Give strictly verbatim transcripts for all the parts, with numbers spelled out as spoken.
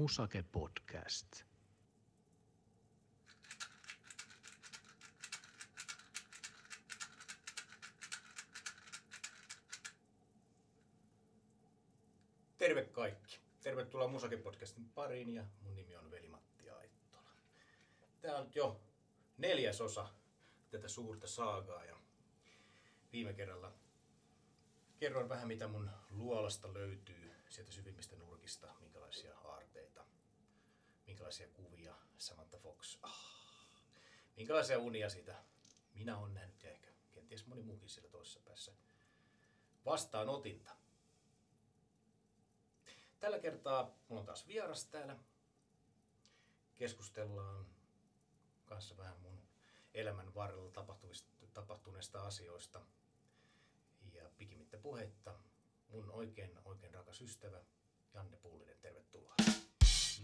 Musake Podcast. Terve kaikki. Tervetuloa Musake Podcastin pariin ja mun nimi on Veli Matti Aittola. Tää on jo neljäs osa tätä suurta saagaa ja viime kerralla kerroin vähän mitä mun luolasta löytyy sieltä syvimmistä nurkista, minkälaisia aarteita, minkälaisia kuvia, Samantha Fox, ah, minkälaisia unia siitä minä olen nähnyt ja ehkä kenties moni muukin siellä toisessa päässä vastaanotinta. Tällä kertaa mulla on taas vieras täällä. Keskustellaan kanssa vähän mun elämän varrella tapahtuneista asioista. Ja pikimmittä puhetta, mun oikein, oikein rakas ystävä, Janne Pullinen, tervetuloa.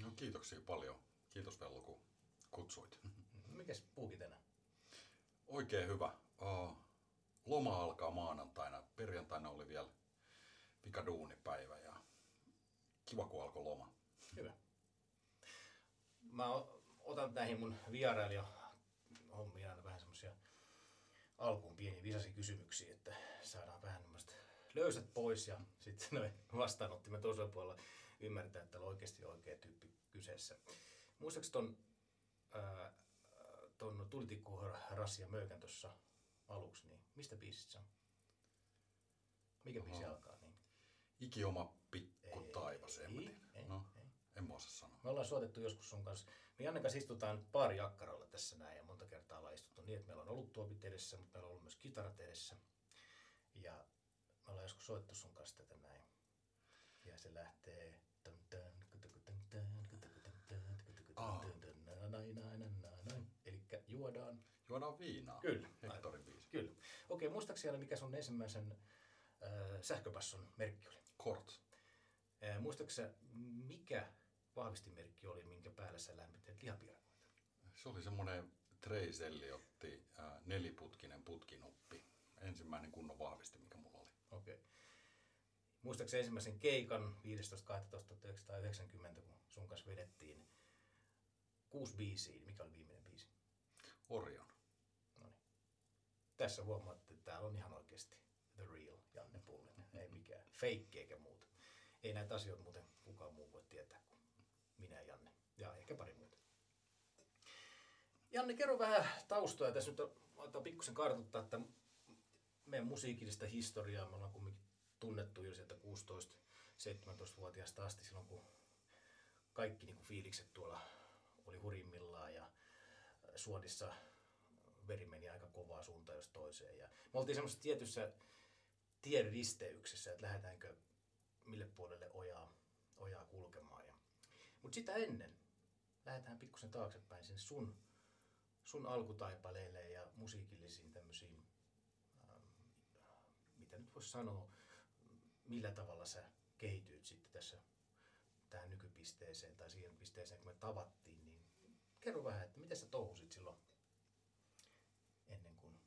No kiitoksia paljon. Kiitos Vellu, kun kutsuit. Mikäs puuki tänään? Oikein hyvä. Loma alkaa maanantaina. Perjantaina oli vielä pikaduunipäivä ja kiva, kun alkoi loma. Hyvä. Mä otan näihin mun vierailija-hommiin aina vähän semmosia alkuun pieniä visasi kysymyksiä, että saadaan vähän tämmöiset löysät pois ja sitten noin vastaanottimme toisella puolella ymmärtää, että on oikeasti oikea tyyppi kyseessä. Muistaakseni ton, ää, ton Tulitikku Rasia Möykän tuossa aluksi, niin mistä biisistä se on? Mikä biisi Aha. alkaa? Niin? Iki oma pikku taivas, en mä tiedä. No, en mä osaa sanoa. Me ollaan soitettu joskus sun kanssa. Me Jannen kanssa istutaan nyt pari akkaralla tässä näin ja monta kertaa ollaan istuttu niin, että meillä on ollut tuopit edessä, mutta meillä on ollut myös kitarat edessä. Ja me ollaan joskus soittu sun kanssa tätä näin. Ja se lähtee... Ah. Elikkä juodaan... Juodaan viinaa. Kyllä. Hektorin biisi. Kyllä. Okei, muistaakseni mikä sun ensimmäisen äh, sähköpasson merkki oli? Kort. Äh, muistaakseni mikä... vahvistimerkki oli, minkä päällä sä lämmitet lihapiirakoita? Se oli semmoinen Treiselli otti ää, neliputkinen putkinuppi. Ensimmäinen kunnon vahvisti, mikä mulla oli. Okei. Okay. Muistaakseni ensimmäisen keikan viidestoista kahdestoista tuhatyhdeksänsataayhdeksänkymmentä, kun sun kanssa vedettiin kuusi biisiä. Mikä oli viimeinen biisi? Orion. Noniin. Tässä huomaatte, että täällä on ihan oikeasti the real Janne Pullinen. Ei mikään feikki eikä muuta. Ei näitä asioita muuten kukaan muu voi tietää. Minä, Janne. Ja ehkä pari muuta. Janne, kerro vähän taustoja. Tässä nyt aletaan pikkusen kartoittaa että meidän musiikillista historiaa. Me ollaan kumminkin tunnettu jo sieltä kuusitoista seitsemäntoista-vuotiaasta asti silloin, kun kaikki niin kuin fiilikset tuolla oli hurimmillaan ja suodissa veri meni aika kovaa suuntaan jos toiseen. Ja me oltiin semmoisessa tietyssä tienristeyksessä, että lähdetäänkö mille puolelle ojaa, ojaa kulkemaan. Ja mutta sitä ennen lähdetään pikkusen taaksepäin sinne sun, sun alkutaipaleille ja musiikillisiin tämmöisiin, ähm, mitä nyt voisi sanoa, millä tavalla sä kehityit sitten tässä tähän nykypisteeseen tai siihen pisteeseen, kun me tavattiin, niin kerro vähän, että mitä sä touhusit silloin ennen kuin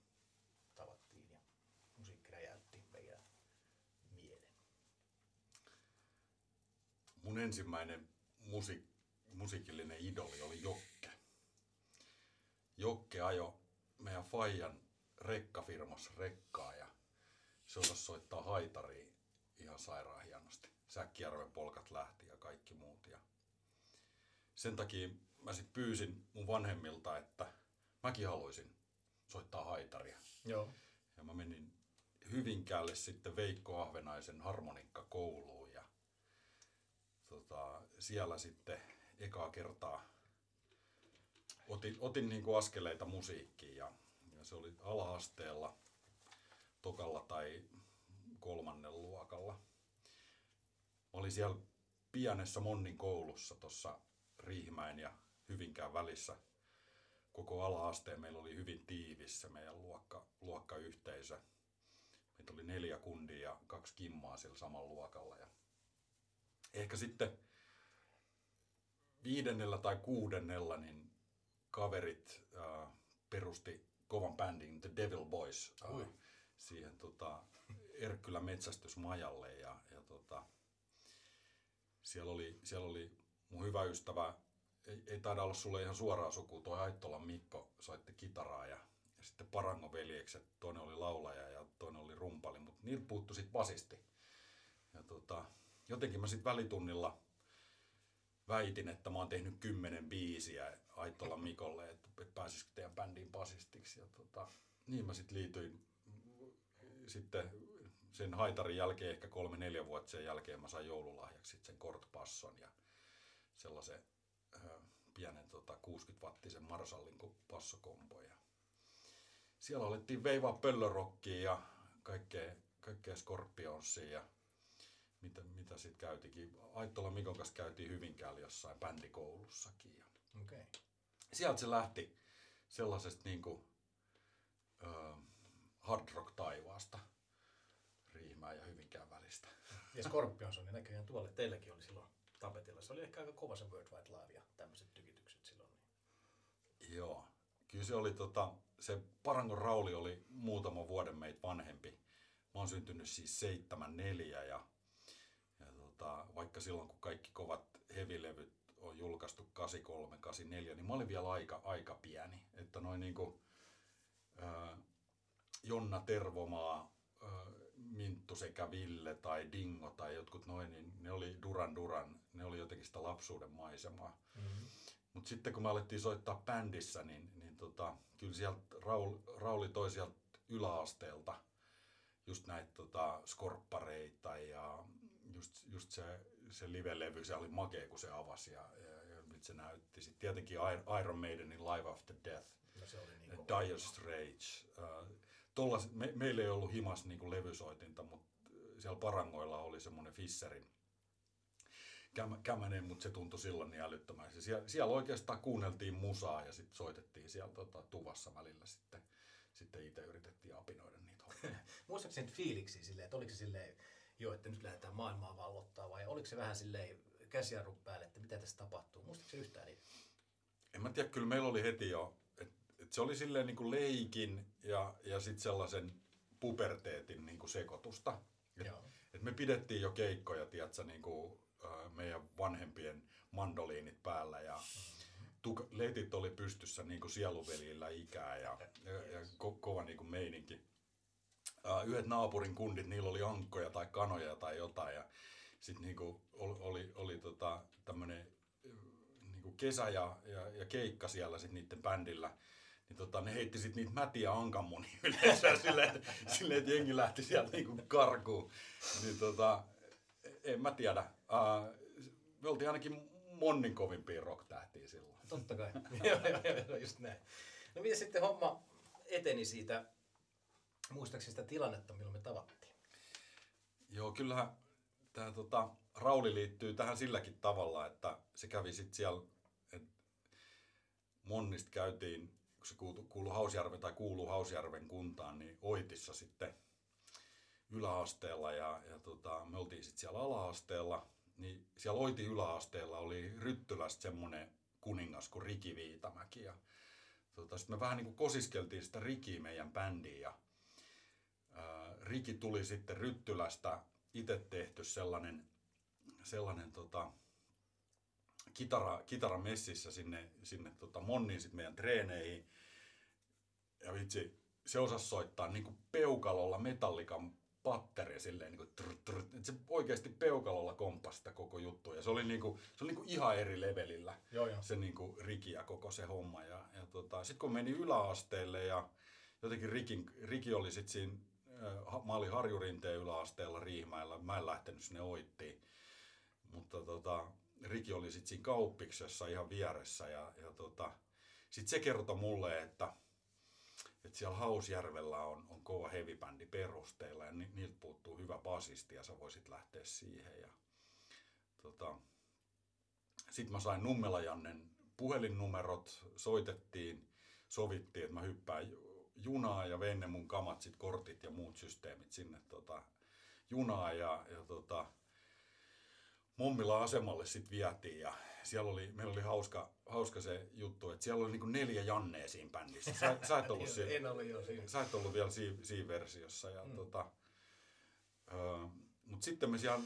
tavattiin ja musiikki räjäytti meidän mielen. Mun ensimmäinen Musi- musiikillinen idoli oli Jokke. Jokke ajoi meidän faijan rekkafirmassa rekkaa ja se osasi soittaa haitaria ihan sairaan hienosti. Säkkijärven polkat lähti ja kaikki muut. Ja sen takia mä sit pyysin mun vanhemmilta, että mäkin haluaisin soittaa haitaria. Joo. Ja mä menin Hyvinkäälle sitten Veikko Ahvenaisen harmonikkakouluun ja Tota, siellä sitten ekaa kertaa otin, otin niin kuin askeleita musiikkiin ja, ja se oli ala-asteella, tokalla tai kolmannen luokalla. Mä olin siellä pienessä Monnin koulussa tuossa Riihimäen ja Hyvinkään välissä. Koko ala-asteen meillä oli hyvin tiivissä meidän luokka, luokkayhteisö. Meitä oli neljä kundia ja kaksi kimmaa siellä samalla luokalla. Ja ehkä sitten viidennellä tai kuudennella niin kaverit äh, perusti kovan bändin The Devil Boys äh, siihen tota, Erkkylän metsästysmajalle. Ja, ja, tota, siellä, oli, siellä oli mun hyvä ystävä, ei, ei taida olla sulle ihan suoraa sukua, toi Aittola Mikko soitti kitaraa ja, ja sitten Parangon veljekset, toinen oli laulaja ja toinen oli rumpali, mutta niiltä puuttui sitten basisti. Ja tota, jotenkin mä sitten välitunnilla väitin, että mä oon tehnyt kymmenen biisiä Aittola Mikolle, että pääsisikö teidän bändiin basistiksi. Ja tota, niin mä sitten liityin sitten sen haitarin jälkeen, ehkä kolme neljä vuotta sen jälkeen mä sain joululahjaksi sitten sen kortpasson ja sellaisen äh, pienen tota, kuusikymmentä-wattisen Marsallin passokombo. Ja siellä alettiin veivaa pöllörokkiin ja kaikkea, kaikkea Scorpionsia ja mitä, mitä sitten käytikin. Aittola Mikon kanssa käytiin Hyvinkäällä jossain bändikoulussakin. Okay. Sieltä se lähti sellaisesta niin kuin, ö, hard rock taivaasta Riihimään ja Hyvinkään välistä. Ja Scorpions on niin näköjään tuolle. Teilläkin oli silloin tapetilla. Se oli ehkä aika kova se World Wide Live ja tämmöiset tykitykset silloin. Joo. Kyllä se oli tota, se Parangon Rauli oli muutama vuoden meitä vanhempi. Mä oon syntynyt siis seitsemänkymmentäneljä ja Ja tota, vaikka silloin, kun kaikki kovat hevilevyt on julkaistu kahdeksankymmentäkolme kahdeksankymmentäneljä, niin mä olin vielä aika, aika pieni. Että noin niin kuin, äh, Jonna Tervomaa, äh, Minttu sekä Ville tai Dingo tai jotkut noin, niin ne oli Duran Duran, ne oli jotenkin sitä lapsuuden maisemaa. Mm-hmm. Mutta sitten kun me alettiin soittaa bändissä, niin, niin tota, kyllä sieltä Rauli, Rauli toi sieltä yläasteelta just näitä tota, skorppareita ja just, just se, se live-levy, se oli makea, kun se avasi ja, ja, ja nyt se näytti. Sitten tietenkin Iron Maidenin Life After Death, no se oli niin Dire Straits. Äh, me, meillä ei ollut himas niin kuin levysoitinta, mutta siellä Parangoilla oli semmoinen Fisserin käm, kämänen, mutta se tuntui silloin niin älyttömästi. Siellä, siellä oikeastaan kuunneltiin musaa ja sitten soitettiin siellä tota, tuvassa välillä sitten. Sitten itse yritettiin apinoida niitä hommia. Muistaakseni fiiliksiä silleen, että oliko se silleen, jo, että nyt lähdetään maailmaa vallottaa vai oliko se vähän silleen käsijarru päälle, että mitä tässä tapahtuu? Muistaakseni yhtään niitä? En mä tiedä, kyllä meillä oli heti jo. Et, et se oli silleen niin kuin leikin ja, ja sitten sellaisen puberteetin niin kuin sekoitusta. Et, et me pidettiin jo keikkoja, tiedätkö, niin kuin, äh, meidän vanhempien mandoliinit päällä ja mm-hmm. Tuk- leitit oli pystyssä niin kuin sieluvelillä ikää ja, ja, ja ko- kova niin kuin meininki. Ää, yhdet naapurin kundit, niillä oli ankkoja tai kanoja tai jotain. Ja sitten niin kuin oli, oli, oli tota, tämmöinen niin kuin kesä ja, ja, ja keikka siellä sit niiden bändillä. Niin tota, ne heitti sitten niitä mätiä ankamunia yleensä silleen, että, sille, että jengi lähti sieltä niin kuin karkuun. Niin tota, en mä tiedä. Ää, me oltiin ainakin Monnin kovimpia rock-tähtiä silloin. Totta kai. Joo, just näin. No miten sitten homma eteni siitä, muistaakseni sitä tilannetta, milloin me tavattiin? Joo, kyllähän tämä tota, Rauli liittyy tähän silläkin tavalla, että se kävi sitten siellä, että Monnista käytiin, kun se kuului Hausjärven tai kuuluu Hausjärven kuntaan, niin Oitissa sitten yläasteella ja, ja tota, me oltiin sitten siellä ala-asteella. Niin siellä Oitin yläasteella oli Ryttylästä semmoinen kuningas kuin Riki Viitamäki. Ja, tota, sitten me vähän niin kuin kosiskeltiin sitä Rikiä meidän bändiin. Ja, ää, Riki tuli sitten Ryttylästä itse tehty sellainen, sellainen tota, kitara, kitaramessissä sinne, sinne tota, Monniin sit meidän treeneihin. Ja vitsi, se osasi soittaa niin kuin peukalolla Metallican patteri silleen niinku trr, trr, se oikeesti peukalolla komppasi sitä koko juttua ja se oli niinku se oli niinku ihan eri levelillä. Joo, jo. Se niinku Riki ja koko se homma ja ja tota sit kun meni yläasteelle ja jotenkin Rikin Riki oli sit siin äh, mä olin Harjurinteen yläasteella Riihimäellä. Mä en lähtenyt sinne Oittiin. Mutta tota Riki oli sit siin kauppiksessa ihan vieressä ja ja tota sit se kertoi mulle, että että siellä Hausjärvellä on, on kova heavy-bändi perusteilla ja ni, niiltä puuttuu hyvä basisti ja sä voisit lähteä siihen. Ja, tota, sitten mä sain Nummelajannen puhelinnumerot, soitettiin, sovittiin, että mä hyppään junaa ja vein ne mun kamat, sit kortit ja muut systeemit sinne tota, junaa ja, ja tota, Monnilan asemalle sitten vietiin ja siellä oli, meillä oli hauska, hauska se juttu, että siellä oli niinku neljä Jannea siinä bändissä. Sä, sä, et, ollut siinä, ollut siinä. sä et ollut vielä siinä, siinä versiossa. Mm. Tota, mutta sitten me siellä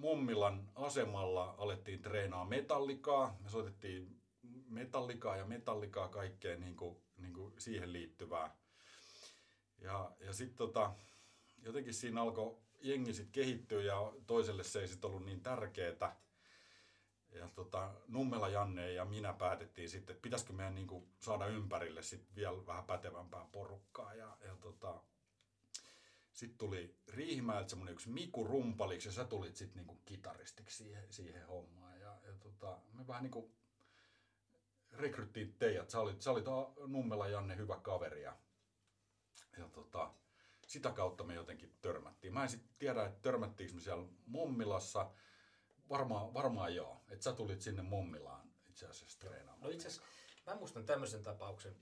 Monnilan asemalla alettiin treenaa Metallicaa. Me soitettiin Metallicaa ja Metallicaa kaikkea niin kuin, niin kuin siihen liittyvää. Ja, ja sitten tota, jotenkin siinä alkoi jengi sitten kehittyä ja toiselle se ei sitten ollut niin tärkeetä. Ja tota, Nummelajanne ja minä päätettiin sitten, että pitäisikö meidän niin kuin saada ympärille sitten vielä vähän pätevämpää porukkaa. Ja, ja tota, sitten tuli Riihimäeltä semmoinen yksi Miku rumpaliksi ja sä tulit sitten niin kuin kitaristiksi siihen, siihen hommaan. Ja, ja tota, me vähän niin kuin rekryttiin teidät. Sä olit, sä olit Nummelajanne hyvä kaveri. Ja, ja tota, sitä kautta me jotenkin törmättiin. Mä en sitten tiedä, että törmättiinkö me siellä Mommilassa. Varmaan, varmaan joo, että sä tulit sinne Mommilaan itse asiassa treenaamaan. No itse asiassa, mä muistan tämmöisen tapauksen,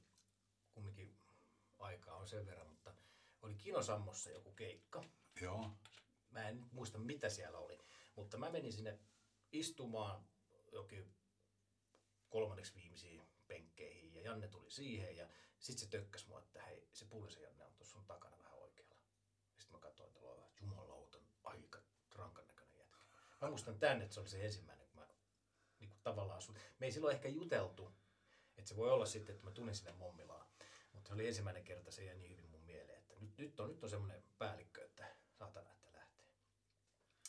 kumminkin aikaa on sen verran, mutta oli Kinosammossa joku keikka. Joo. Mä en muista mitä siellä oli, mutta mä menin sinne istumaan jokin kolmanneksi viimeisiin penkkeihin ja Janne tuli siihen ja sit se tökkäs mua, että hei, se Pullisen Janne on tuossa sun takana vähän oikealla. Sitten mä katsoin, että jumalauta, aika rankan näköinen. Mä muistan tämän, että se oli se ensimmäinen, kun mä niin kuin tavallaan asuin. Me ei silloin ehkä juteltu, että se voi olla sitten, että mä tunnen sinne Mommilaan. Mutta se oli ensimmäinen kerta, se jäi niin hyvin mun mieleen, että nyt, nyt on, nyt on semmoinen päällikkö, että saatana, että lähtee.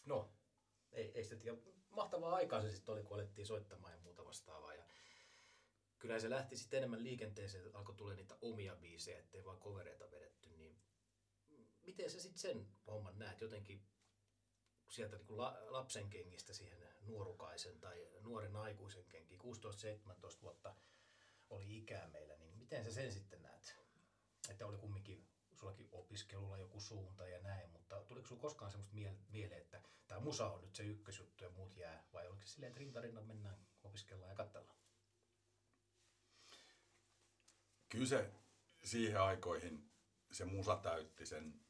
No, ei, ei sitä tiedä. Mahtavaa aikaa se sitten oli, kun alettiin soittamaan ja muuta vastaavaa. Ja kyllähän se lähti sitten enemmän liikenteeseen, että alkoi tulla niitä omia biisejä, ettei vaan kovereita vedetty. Niin miten sä sitten sen homman näet jotenkin? Sieltä niin kuin lapsen kengistä siihen nuorukaisen tai nuoren aikuisen kenkiin, kuusitoista seitsemäntoista vuotta oli ikää meillä, niin miten sä sen sitten näet? Että oli kumminkin sullakin opiskelulla joku suunta ja näin, mutta tuliko sulla koskaan semmoista mieleen, että tämä musa on nyt se ykkösjuttu ja muut jää, vai oliko se silleen, että rintarinnan mennään, opiskellaan ja katsellaan? Kyllä se siihen aikoihin se musa täytti sen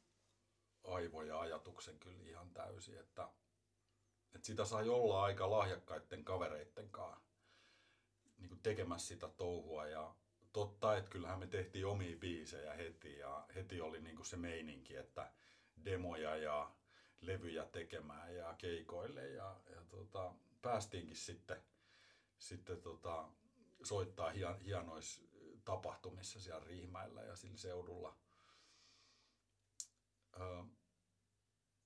aivoja ajatuksen kyllä ihan täysin, että, että sitä sai olla aika lahjakkaiden kavereitten kanssa niin tekemässä sitä touhua. Ja totta, että kyllähän me tehtiin omia biisejä heti ja heti oli niin se meininki, että demoja ja levyjä tekemään ja keikoille ja, ja tota, päästiinkin sitten, sitten tota, soittaa hien, hienoissa tapahtumissa siellä Riihimäellä ja sillä seudulla.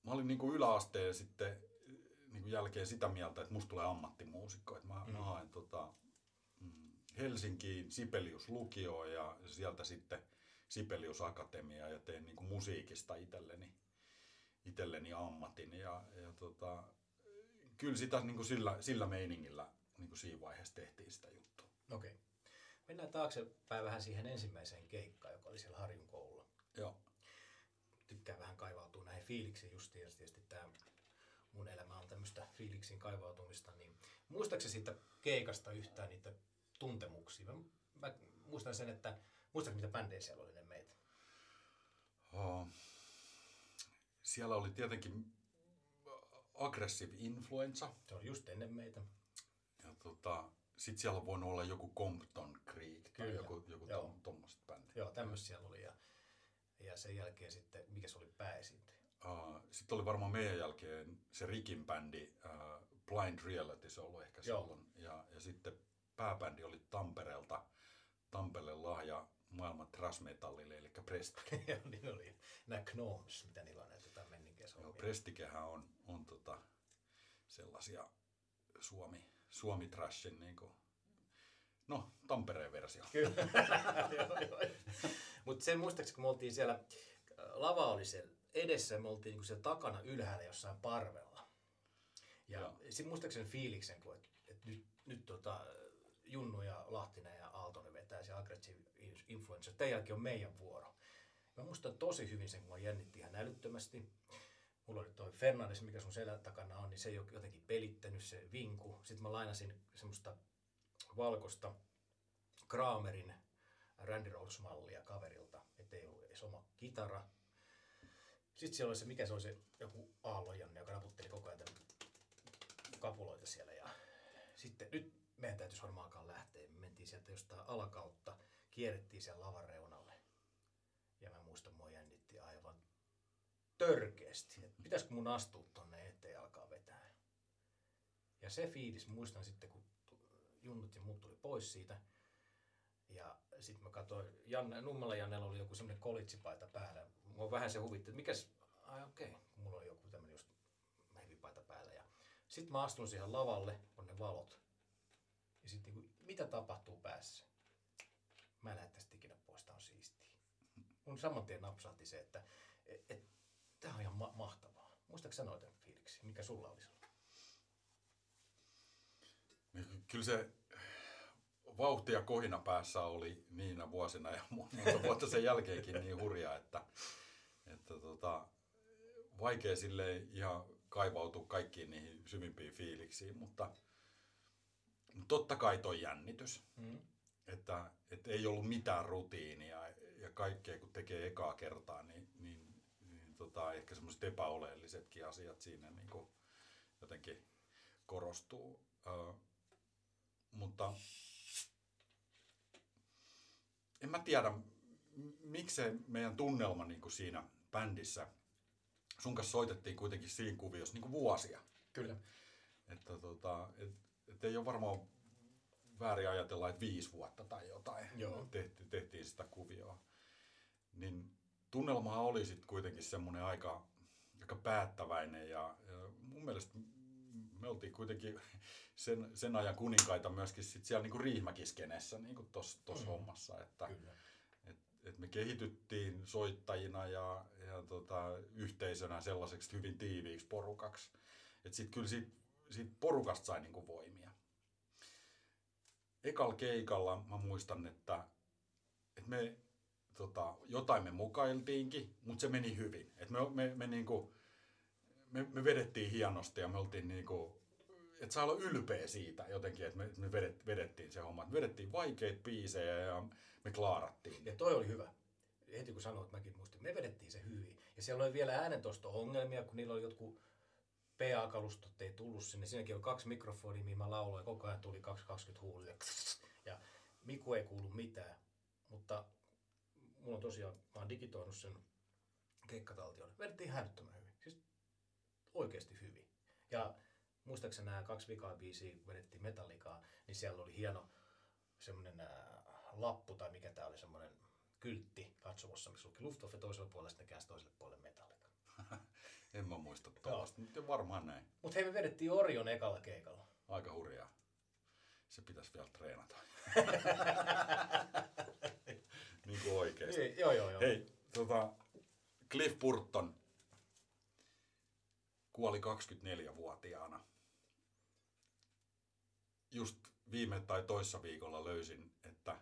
Mä olin niin kuin yläasteen sitten niin kuin jälkeen sitä mieltä, että musta tulee ammattimuusikko. Että mä, mm. mä haen tota, Helsinkiin Sibelius-lukioon ja sieltä sitten Sibelius-akatemiaan ja teen niin kuin musiikista itselleni, itselleni ammatin. Ja, ja tota, kyllä sitä niin kuin sillä, sillä meiningillä niin kuin siinä vaiheessa tehtiin sitä juttua. Okei. Okay. Mennään taaksepäin vähän siihen ensimmäiseen keikkaan, joka oli siellä Harjun koululla. Joo. Tykkää vähän kaivautua näihin fiiliksiin justiin, ja tietysti tämä mun elämä on tämmöistä fiiliksiin kaivautumista, niin muistaakseni siitä keikasta yhtään niitä tuntemuksia? Mä, mä muistan sen, että muistaakseni mitä bändejä siellä oli ne meitä? Oh. Siellä oli tietenkin Aggressive Influenza. Se on just ennen meitä. Ja tota, sit siellä on voinut olla joku Compton Creek tai joku, joku tommoista bändejä. Joo, tämmöistä siellä oli. Ja Ja sen jälkeen sitten, mikä se oli pääesintyjä? Uh, sitten oli varmaan meidän jälkeen se Rikin bändi, uh, Blind Reality, se on ollut ehkä silloin. Ja, ja sitten pääbändi oli Tampereelta, Tampereen lahja maailman thrash-metallille, eli Prestike. Joo, niin oli. Nämä Gnomes, mitä niillä on näytetään menninkäs hommia. Joo, Prestikehän on, on tota, sellaisia Suomi, Suomi-thrashin, niin kuin, no, Tampereen versio. Kyllä, joo, joo. Mutta sen muistaakseni, kun me oltiin siellä, lava oli siellä edessä, me oltiin niinku siellä takana ylhäällä jossain parvella. Ja sitten muistaakseni fiiliksen, kun että et nyt, nyt tota, Junnu ja Lahtinen ja Aaltonen vetää se Aggressive Influencer. Tämän jälkeen on meidän vuoro. Mä muistan tosi hyvin sen, kun mä jännitti ihan älyttömästi. Mulla oli toi Fernandes, mikä sun selän takana on, niin se ei ole jotenkin pelittänyt se vinku. Sitten mä lainasin semmoista valkosta Kramerin Randy Rhodes-mallia kaverilta, ettei ollut edes oma kitara. Sitten siellä oli se, mikä se oli se joku Aallonjanne, joka naputteli koko ajan kapuloita siellä. Ja sitten nyt meidän täytyisi varmaankaan lähteä. Me mentiin sieltä jostain alakautta, kierrettiin siellä lavan reunalle. Ja mä muistan, mua jännitti aivan törkeästi. Pitäisikö mun astua tonne eteen ja alkaa vetää. Ja se fiilis, muistan sitten, kun junnut ja muut tuli pois siitä. Ja sitten mä katsoin, Janne, Nummelajannella oli joku semmoinen kolitsipaita päällä. Mua vähän se huvitti, että mikäs, ai okei, okay. Mulla on joku tämmöinen just hevipaita päällä. Ja sitten mä astun siihen lavalle, on ne valot. Ja sitten niin mitä tapahtuu päässä? Mä en lähde tästä ikinä pois, tää on siistiä. Mun saman tien napsahti se, että et, et, tää on ihan ma- mahtavaa. Muistatko sanoa tämän fiiliksi? Mikä sulla oli sulla? Kyllä se vauhti ja kohina päässä oli niinä vuosina ja monta vuotta sen jälkeenkin niin hurjaa, että, että tota, vaikea silleen ihan kaivautua kaikkiin niihin syvimpiin fiiliksiin, mutta totta kai toi jännitys, mm. että, että ei ollut mitään rutiinia ja kaikkea kun tekee ekaa kertaa, niin, niin, niin tota, ehkä semmoiset epäoleellisetkin asiat siinä niin kuin jotenkin korostuu. Uh, mutta en mä tiedä, miksei meidän tunnelma niin kuin siinä bändissä, sun kanssa soitettiin kuitenkin siinä kuviossa niin kuin vuosia. Kyllä. Että tota, et, et ei ole varmaan väärin ajatella, että viisi vuotta tai jotain tehti, tehtiin sitä kuvioa. Niin tunnelmahan oli sitten kuitenkin semmoinen aika, aika päättäväinen ja, ja mun mielestä me oltiin kuitenkin sen, sen ajan kuninkaita myöskin sit siellä niinku Riihimäkiskenessä niinku tuossa mm. hommassa, että et, et me kehityttiin soittajina ja, ja tota, yhteisönä sellaiseksi hyvin tiiviiksi porukaksi. Että sitten kyllä siitä, siitä porukasta sai niinku voimia. Ekalla keikalla mä muistan, että et me tota, jotain me mukailtiinkin, mutta se meni hyvin. Et me, me, me niinku, Me, me vedettiin hienosti ja me oltiin niinku, et saa olla ylpeä siitä jotenkin, että me, me vedet, vedettiin se homma. Me vedettiin vaikeita biisejä ja me klaarattiin. Ja toi oli hyvä. Heti kun sanoit, mäkin muistin, me vedettiin se hyvin. Ja siellä oli vielä äänentoisto-ongelmia, kun niillä oli jotkut P A-kalustot ei tullut sinne. Siinäkin oli kaksi mikrofonia, mihin mä lauloin. Koko ajan tuli kaksisataakaksikymmentä huulia. Ja Miku ei kuulu mitään. Mutta mulla on tosiaan, mä oon digitoinut sen keikkataltion. Vedettiin hälyttömän hyvin. Siis oikeasti hyvin. Ja muistaakseni nämä kaksi vikaa biisiä, kun vedettiin Metallicaa, niin siellä oli hieno semmoinen ää, lappu tai mikä tämä oli, semmoinen kyltti katsomossa, missä luki Luftwaffe toisella puolella, sitten ne käänsi toiselle puolelle Metallica. En mä muista tuollaista, mutta no. Varmaan näin. Mutta hei, me vedettiin Orion ekalla keikalla. Aika hurjaa. Se pitäisi vielä treenata. Niin kuin oikeasti. Niin, joo, joo, joo. Hei, tota, Cliff Burton kuoli kaksikymmentäneljävuotiaana. Just viime tai toissa viikolla löysin, että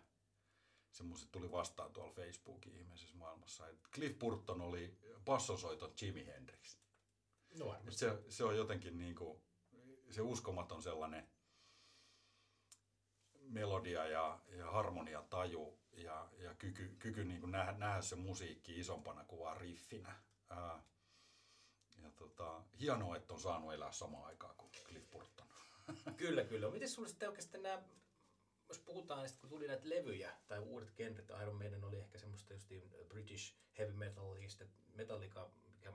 semmoiset tuli vastaan tuolla Facebookin ihmeisessä maailmassa, että Cliff Burton oli bassosoiton Jimi Hendrix. No, se, se on jotenkin niinku, se uskomaton sellainen melodia ja, ja harmoniataju ja, ja kyky, kyky niinku nähdä, nähdä se musiikki isompana kuin vaan riffinä. Ää, Ja tota, hienoa, että on saanut elää samaan aikaan kuin Cliff Burton. Kyllä, kyllä. Miten sinulla sitten oikeastaan nämä, jos puhutaan näistä, kun tuli näitä levyjä tai uudet genret, Iron Maiden oli ehkä semmoista just British heavy metal, ja sitten Metallica, mikä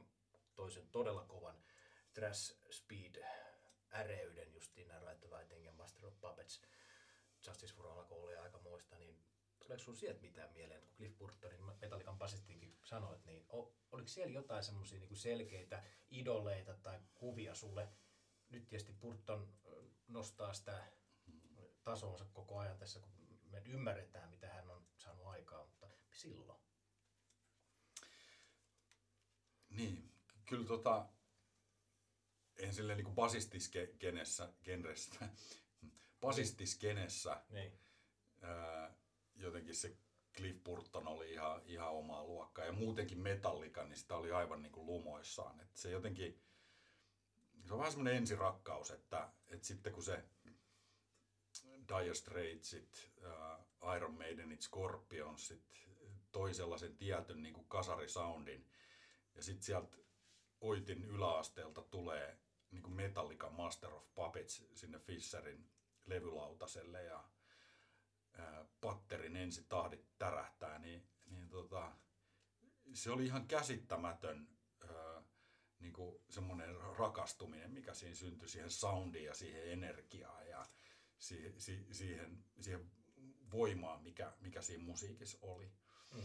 toi sen todella kovan thrash speed äreyden, justiin nämä Right to Lighting ja Master of Puppets, Justice for All oli aika moista, niin tuleeko sinulla sieltä mitään mieleen, kun Cliff Burtonin Metallican basistinkin sanoit, niin oliko siellä jotain semmoisia niinku selkeitä idoleita tai kuvia sulle? Nyt tietysti Burton nostaa sitä tasonsa koko ajan tässä, kun me ymmärretään, mitä hän on saanut aikaa, mutta silloin. Niin, kyllä tota, en silleen niinku basistiskenessä, genressä, basistiskenessä, niin. Ää, jotenkin se Cliff Burton oli ihan, ihan omaa luokkaa ja muutenkin Metallica, niin sitä oli aivan niin kuin lumoissaan. Et se jotenkin, se on vähän semmoinen ensirakkaus, että, että sitten kun se Dire Straitsit, uh, Iron Maidenit, Scorpionsit toi sellaisen tietyn niin kuin kasarisoundin ja sitten sieltä Oitin yläasteelta tulee niin kuin Metallica Master of Puppets sinne Fisherin levylautaselle ja patterin ensi tahdit tärähtää, niin, niin tota, se oli ihan käsittämätön ö, niin niinku semmoinen rakastuminen, mikä siinä syntyi siihen soundiin ja siihen energiaan ja si, si, siihen, siihen voimaan, mikä, mikä siinä musiikissa oli. Mm.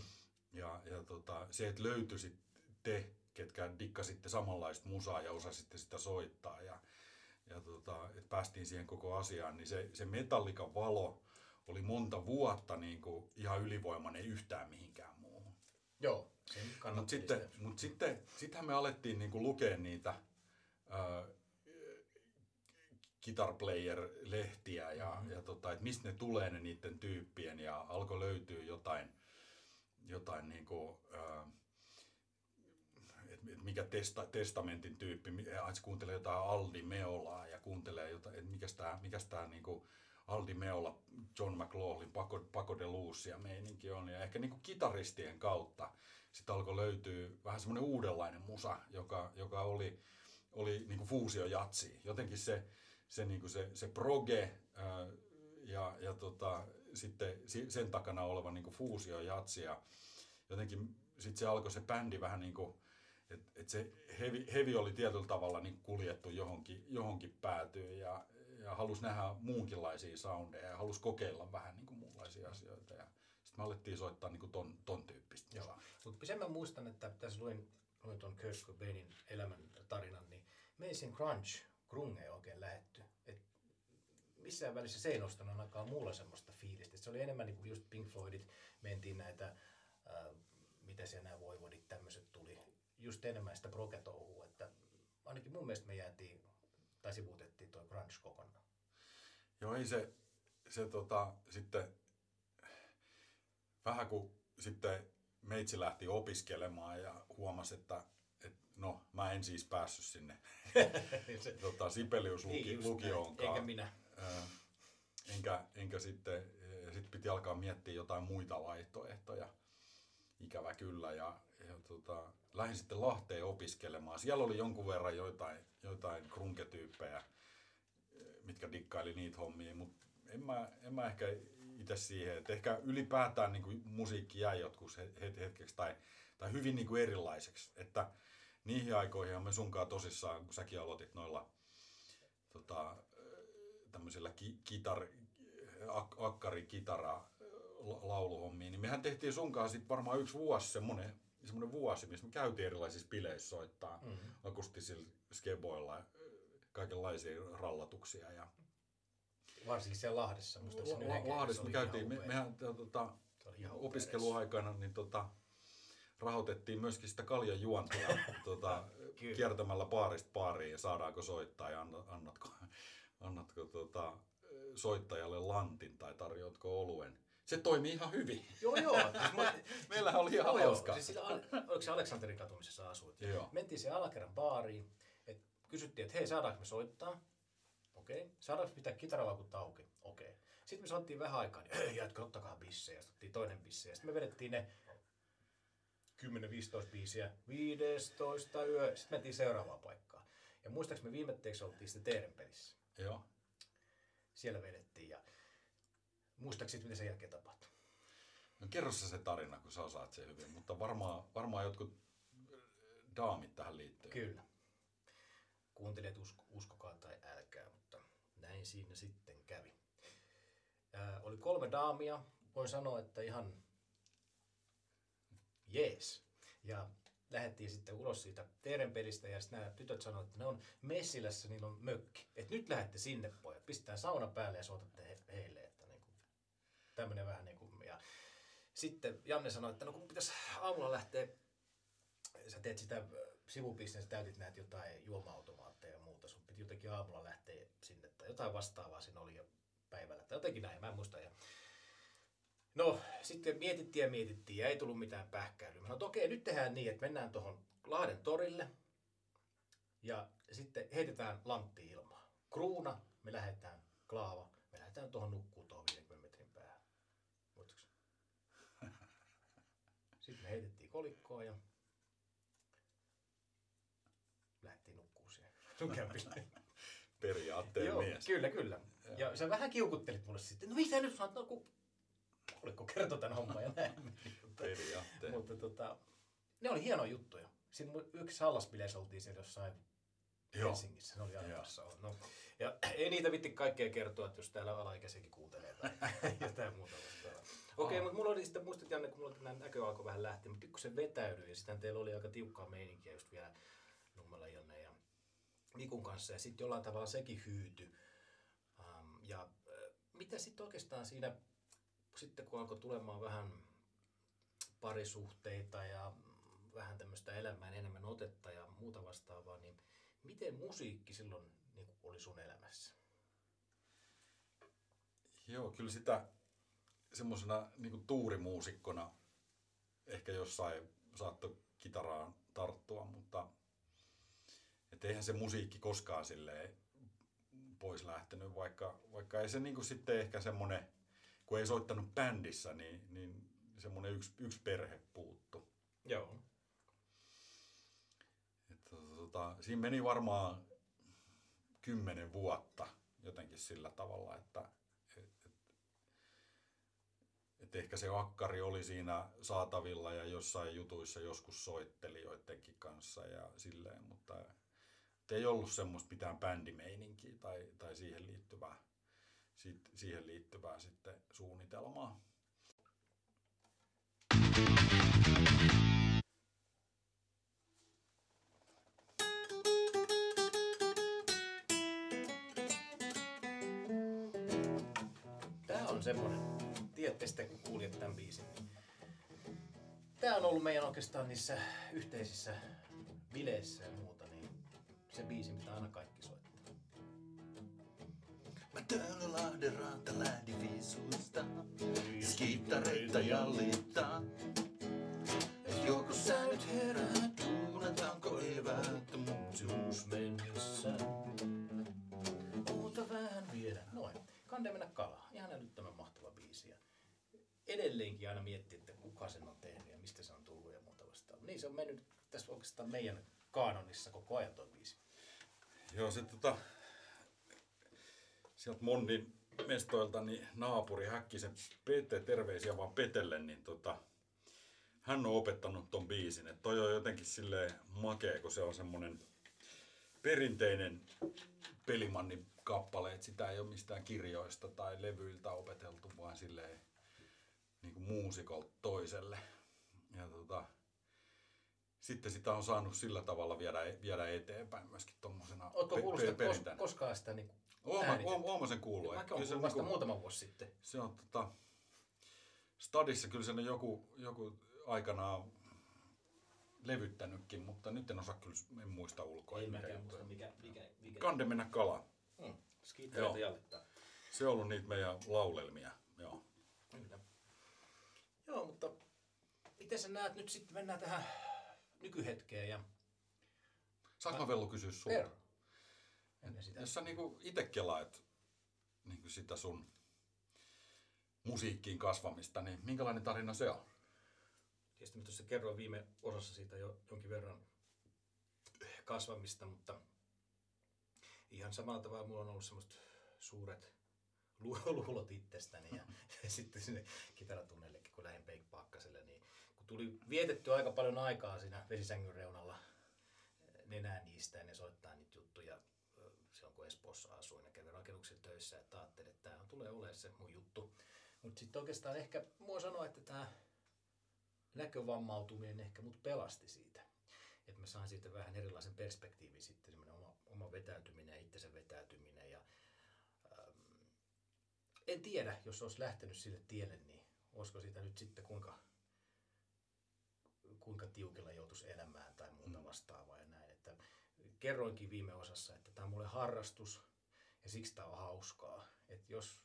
Ja, ja tota, se, että löytyi sitten te, ketkä dikkasitte samanlaista musaa ja osasitte sitä soittaa ja, ja tota, että päästiin siihen koko asiaan, niin se, se Metallican valo oli monta vuotta niinku ihan ylivoimainen yhtään mihinkään muuhun. Joo. Mutta sitten, mut sitten sitähän me alettiin niinku lukea niitä ö, Guitar Player-lehtiä ja, mm. ja tota, että mistä ne tulee ne niiden tyyppien ja alkoi löytyä jotain, jotain niinku, että et mikä testa, testamentin tyyppi, että kuuntelee jotain Aldi Meolaa ja kuuntelee jotain, että mikäs tää, mikäs tää niinku Aldi Meola, John McLaughlin, Paco, Paco de Lucia meininki on ja ehkä niinku kitaristien kautta sitten alkoi löytyä vähän semmoinen uudenlainen musa, joka, joka oli oli niinku fuusiojatsi. Jotenkin se se niinku se se proge ää, ja ja tota, sitten sen takana oleva niinku fuusiojatsi ja jotenkin sitten se alkoi se bändi vähän niinku että et se hevi, hevi oli tietyllä tavalla niinku kuljettu johonkin johonkin päätyyn ja ja halusi nähdä muunkinlaisia soundeja ja halusi kokeilla vähän niinku muunlaisia asioita ja sitten me alettiin soittaa niinku ton ton tyyppistä. Mutta sen mä muistan, että tässä luin noin tuon Kurt Cobainin elämäntarinan, niin meisin grunge, grunge ei oikein lähetty. Et missään välissä se ei nostanut ainakaan muulla semmoista fiilistä. Et se oli enemmän niin kuin just Pink Floydit, mentiin näitä, äh, mitä siellä nämä voivodit, tämmöiset tuli. Just enemmän sitä progetouhua, että ainakin mun mielestä me jäätiin, tai sivuutettiin tuo grunge kokonaan. Joo, ei se, se tota, sitten, vähän kuin sitten, meitsi lähti opiskelemaan ja huomasi, että, että no, mä en siis päässyt sinne tota, Sibelius-lukioonkaan. Eikä minä. Enkä, enkä sitten, sit piti alkaa miettiä jotain muita vaihtoehtoja, ikävä kyllä. Ja, ja tota, lähdin sitten Lahteen opiskelemaan. Siellä oli jonkun verran joitain, joitain grunketyyppejä, mitkä dikkaili niitä hommia, mutta en mä, en mä ehkä itse siihen, että ehkä ylipäätään niin kuin musiikki jäi jotkus hetkeksi tai, tai hyvin niin kuin erilaiseksi, että niihin aikoihin me sunkaan tosissaan, kun säkin aloitit noilla tota, tämmöisillä ki- kitar, ak- akkarikitara-lauluhommia, niin mehän tehtiin sunkaan sitten varmaan yksi vuosi semmoinen, semmoinen vuosi, missä me käytiin erilaisissa bileissä soittaa mm-hmm. akustisilla skeboilla, kaikenlaisia rallatuksia ja varsinkin siellä Lahdessa. La- Lahdessa me käytiin, me, mehän tota, opiskeluaikana niin, tota, rahoitettiin myöskin sitä kaljajuontia tota, kiertämällä baarista baariin ja saadaanko soittaa ja annatko, annatko tota, soittajalle lantin tai tarjoatko oluen. Se toimii ihan hyvin. Joo, joo. Meillähän oli ihan hauskaa. Siis oliko se Aleksanterin katumisessa asuit? Joo. Mentiin se alakerran baariin, et kysyttiin, että hei, saadaanko me soittaa? Okei. Okay. Saadaanko pitää kitaralaukut auki? Okei. Okay. Sitten me saattiin vähän aikaa, niin jätkö, ottakaa bissejä. Sitten otettiin toinen bisse. Ja sitten me vedettiin ne kymmenen viisitoista biisiä. viisitoista yö. Sitten mentiin seuraavaan paikkaan. Ja muistaakseni me viimetteeksi oltiin sitten teidän pelissä. Joo. Siellä vedettiin ja muistaakseni, mitä sen jälkeen tapahtui? No kerro sä se tarina, kun sä osaat sen hyvin. Mutta varmaan, varmaan jotkut daamit tähän liittyy. Kyllä. Kuuntelijat usko, uskokaa tai älkää, mutta näin siinä sitten kävi. Ää, oli kolme daamia, voin sanoa, että ihan jees. Ja lähdettiin sitten ulos siitä teidän pelistä ja sitten nämä tytöt sanoivat, että ne on Messilässä, niillä on mökki. Että nyt lähdette sinne pojat, pistetään sauna päälle ja soitatte he, heille, että niinku, tämmöinen vähän niin kuin. Ja sitten Janne sanoi, että no kun pitäisi aamulla lähteä, sä teet sitä sivubisnes, täytit näitä jotain juoma-automaatteja ja muuta. Sun piti jotenkin aamulla lähteä sinne tai jotain vastaavaa siinä oli jo päivällä. Tai jotenkin näin, mä en muista. Ja no, sitten mietittiin ja mietittiin ja ei tullut mitään pähkäilyä. Mä sanoin, että okei, nyt tehdään niin, että mennään tuohon Lahden torille ja sitten heitetään lantti ilmaa. Kruuna, me lähdetään, klaava, me lähdetään tuohon nukkuun tuohon viidenkymmenen metrin päähän. Muistatko? Sitten me heitettiin kolikkoa ja lähtiin nukkuu siihen sukeampille. Periaatteen joo, mies. Kyllä, kyllä. Joo. Ja sä vähän kiukuttelit mulle sitten, no mitä nyt sanot, no kun oliko kertoo tämän homman ja näin. Periaatteen. Mutta tota, ne oli hienoja juttuja. Sitten yksi sallaspileissä oltiin siellä jossain Joo. Helsingissä, se oli Aitolassa ollut. No. Ja ei niitä vitti kaikkea kertoa, että jos täällä alaikäisiäkin kuuntelee tai jotain muuta vastaan. Okei, mutta mulla oli sitten, muistat Janne, kun mulla oli näköalko vähän lähti, mutta pikkusen vetäydyin ja sitten teillä oli aika tiukkaa meininkiä just vielä Nummelajanne ja Mikun kanssa ja sitten jollain tavalla sekin hyytyi. Um, ja mitä sitten oikeastaan siinä, sitten kun alkoi tulemaan vähän parisuhteita ja vähän tämmöistä elämään enemmän otetta ja muuta vastaavaa, niin miten musiikki silloin niin kuin oli sun elämässä? Joo, kyllä sitä semmoisena niin kuin tuurimuusikkona ehkä jossain saattoi kitaraan tarttua, mutta et eihän se musiikki koskaan silleen pois lähtenyt, vaikka, vaikka ei se niin kuin sitten ehkä semmoinen, kun ei soittanut bändissä, niin, niin semmoinen yksi, yksi perhe puuttu. Joo. Että, tota, siinä meni varmaan kymmenen vuotta jotenkin sillä tavalla, että et, et, et ehkä se akkari oli siinä saatavilla ja jossain jutuissa joskus soitteli joidenkin kanssa ja silleen, mutta ei ollut semmoista mitään bändimeininkiä tai, tai siihen liittyvää, sit, siihen liittyvää sitten suunnitelmaa. Semmoinen. Tiedätte sitä, kun kuulijat tämän biisin. Tää on ollut meidän oikeastaan niissä yhteisissä bileissä ja muuta, niin se biisi, mitä aina kaikki soittaa. Mä täällä Lahden ranta lähdin viisuista, skiittareita jallittaa. Joko sä nyt heräät, tuunataanko eväät, muuttuus mennessä. Oota vähän vielä. Noin. Kande mennä kalaa. Ihan älyttömän mahtava biisi. Ja edelleenkin aina miettii, että kuka sen on tehnyt ja mistä se on tullut ja muuta vastaavaa. Niin se on mennyt tässä oikeastaan meidän kaanonissa koko ajan tuo biisi. Joo, se tota... Sieltä Monnin mestoilta niin naapuri Häkkisen Pete, terveisiä vaan Petelle, niin tota... Hän on opettanut ton biisin. Et toi on jotenkin silleen makea, kun se on semmonen perinteinen pelimannin kappaleet, sitä ei ole mistään kirjoista tai levyiltä opeteltu, vaan silleen niin kuin muusikolta toiselle. Ja tota, sitten sitä on saanut sillä tavalla viedä, viedä eteenpäin myöskin tommosena perintänä. Ootko koskaan sitä niin äänitetty? Oon sen kuullut. Mäkin olen vasta muutama vuosi sitten. Se on tota, stadissa kyllä sen on joku, joku aikanaan levyttänytkin, mutta nyt en osaa kyllä, en muista ulkoa. Ei mäkään muista, mikä, mikä, mikä. Kande mennä kalaa. Hmm. Skiitteleitä jallittaa. Se on ollut niitä meidän laulelmia, joo. Kyllä. Joo, mutta miten sä näet nyt sitten, mennään tähän nykyhetkeen ja... Saanko Vellu kysyä sinulta? Jos sä niinku ite kelaat niinku sitä sun musiikkiin kasvamista, niin minkälainen tarina se on? Tietysti mä tuossa kerroin viime osassa siitä jo jonkin verran kasvamista, mutta... Ihan samalla tavalla mulla on ollut semmoiset suuret lu- luulot itsestäni ja, ja sitten sinne kitaratunneillekin, kun lähdin Peikki Paakkaselle, niin kun tuli vietetty aika paljon aikaa siinä vesisängyn reunalla nenää niistä ja ne soittaa niitä juttuja silloin, kun Espoossa asuin ja kävin rakennuksen töissä, että ajattelin, että tämä tulee olemaan se mun juttu. Mutta sitten oikeastaan ehkä mua sanoa, että tämä näkövammautuminen ehkä mut pelasti siitä. Että mä saan siitä vähän erilaisen perspektiivin sitten, semmoinen oma, oma vetäytyminen ja itsensä vetäytyminen. Ja, ähm, en tiedä, jos olisi lähtenyt sille tielle, niin olisiko siitä nyt sitten kuinka, kuinka tiukilla joutuisi elämään tai muuta vastaavaa ja näin. Että kerroinkin viime osassa, että tämä on mulle harrastus ja siksi tämä on hauskaa. Että jos,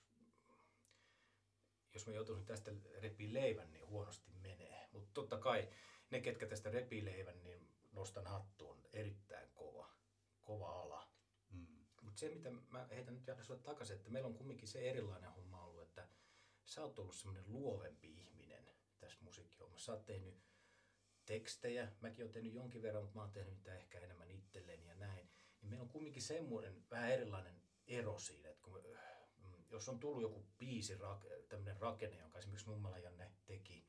jos mä joutuisin tästä repiin leivän, niin huonosti menee. Mutta totta kai ne, ketkä tästä repii leivän, niin nostan hattuun, erittäin kova, kova ala. Mm. Mutta se, mitä mä heitän nyt Janne sulle takaisin, että meillä on kumminkin se erilainen homma ollut, että sä oot ollut semmoinen luovempi ihminen tässä musiikkihommassa. Sä oot tehnyt tekstejä, mäkin oon tehnyt jonkin verran, mutta mä oon tehnyt niitä ehkä enemmän itselleni ja näin. Niin meillä on kumminkin semmoinen vähän erilainen ero siinä, että kun, jos on tullut joku biisi, tämmöinen rakenne, jonka esimerkiksi Nummelajanne teki,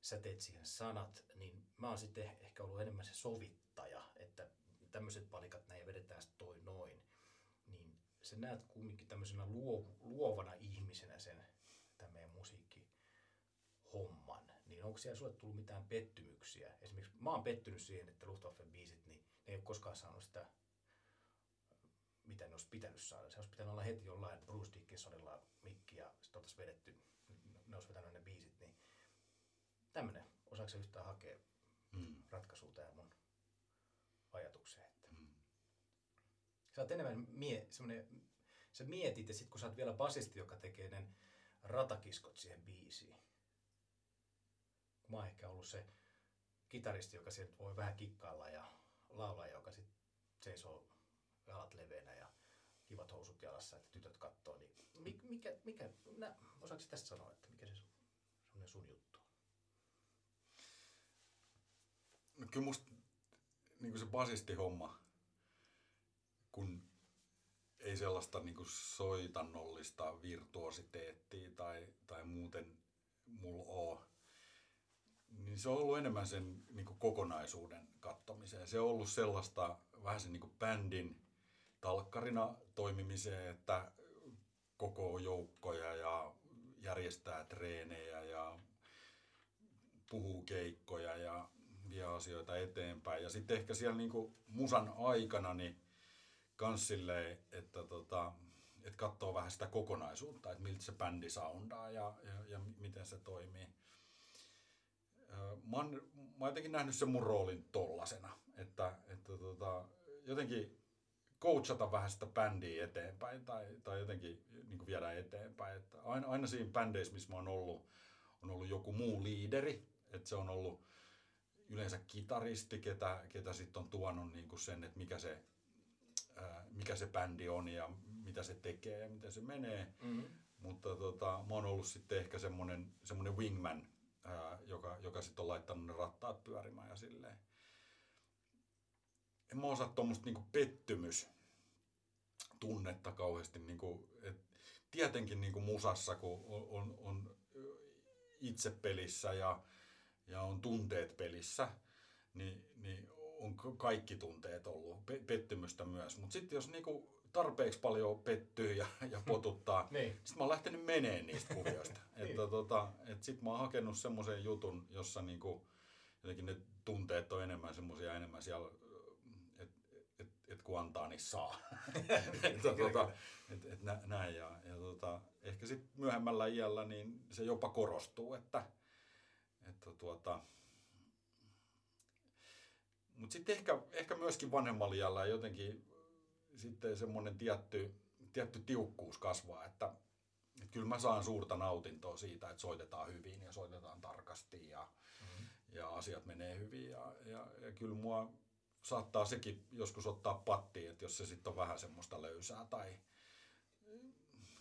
sä teet siihen sanat, niin mä oon sitten ehkä ollut enemmän se sovittaja, että tämmöiset palikat näin ja vedetään sitten toi noin. Niin sä näet kumminkin tämmöisenä luo, luovana ihmisenä sen tämän meidän musiikkihomman. Niin onko siellä sulle tullut mitään pettymyksiä? Esimerkiksi mä oon pettynyt siihen, että Luftwaffen biisit, niin ne ei ole koskaan saanut sitä, mitä ne olisi pitänyt saada. Se olisi pitänyt olla heti jollain Bruce Dickinsonilla mikki ja sitten oltaisiin vedetty, ne olisi vetänyt ne biisit. Niin tämmöinen, osaako se yhtään hakea mm. ratkaisua tähän mun ajatukseen? Että... Mm. Sä oot enemmän mie- sä mietit ja sit kun sä oot vielä basisti, joka tekee ne ratakiskot siihen biisiin. Mä oon ehkä ollut se kitaristi, joka sieltä voi vähän kikkailla ja laulaa, joka sit seisoo jalat leveänä ja kivat housut jalassa, että tytöt kattoo. Niin mikä, mikä, nää, osaatko tästä sanoa, että mikä se on sun juttu? No kyllä musta niin kuin se basistihomma, kun ei sellaista niin kuin soitannollista virtuositeettia tai, tai muuten mulla oo, niin se on ollut enemmän sen niin kuin kokonaisuuden kattomiseen. Se on ollut sellaista vähän sen niin kuin bändin talkkarina toimimiseen, että koko joukkoja ja järjestää treenejä ja puhuu keikkoja ja vie asioita eteenpäin. Ja sitten ehkä siellä niinku musan aikana niin kans silleen, että tota, et katsoo vähän sitä kokonaisuutta, että miltä se bändi soundaa ja, ja, ja miten se toimii. Mä oon, mä oon jotenkin nähnyt sen mun roolin tollasena, että, että tota, jotenkin coachata vähän sitä bändiä eteenpäin tai, tai jotenkin niinku viedä eteenpäin. Että aina, aina siinä bändeissä, missä mä oon ollut, on ollut joku muu liideri, että se on ollut yleensä kitaristi, ketä, ketä sitten on tuonut niinku sen, että mikä se, ää, mikä se bändi on ja mitä se tekee ja miten se menee. Mm-hmm. Mutta tota, mä oon ollut sitten ehkä semmoinen wingman, ää, joka, joka sitten on laittanut ne rattaat pyörimään ja silleen. En mä osaa tuommoista niinku pettymystunnetta kauheasti. Niinku, et tietenkin niinku musassa, kun on, on, on itse pelissä ja ja on tunteet pelissä, niin, niin on kaikki tunteet ollut, pe- pettymystä myös. Mutta sitten jos niinku tarpeeksi paljon pettyy ja, ja potuttaa, niin sitten mä oon lähtenyt meneen niistä kuvioista. Niin. Tota, sitten mä oon hakenut semmoisen jutun, jossa niinku, jotenkin ne tunteet on enemmän semmoisia, enemmän siellä, että et, et kun antaa, niin saa. tota, et, et nä, näin ja, ja tota, ehkä sitten myöhemmällä iällä niin se jopa korostuu, että Että tuota, mutta sitten ehkä, ehkä myöskin vanhemmalla iällä jotenkin sitten semmoinen tietty, tietty tiukkuus kasvaa, että, että kyllä mä saan suurta nautintoa siitä, että soitetaan hyvin ja soitetaan tarkasti ja, mm-hmm. ja asiat menee hyvin ja, ja, ja kyllä mua saattaa sekin joskus ottaa pattiin, että jos se sitten on vähän semmoista löysää tai,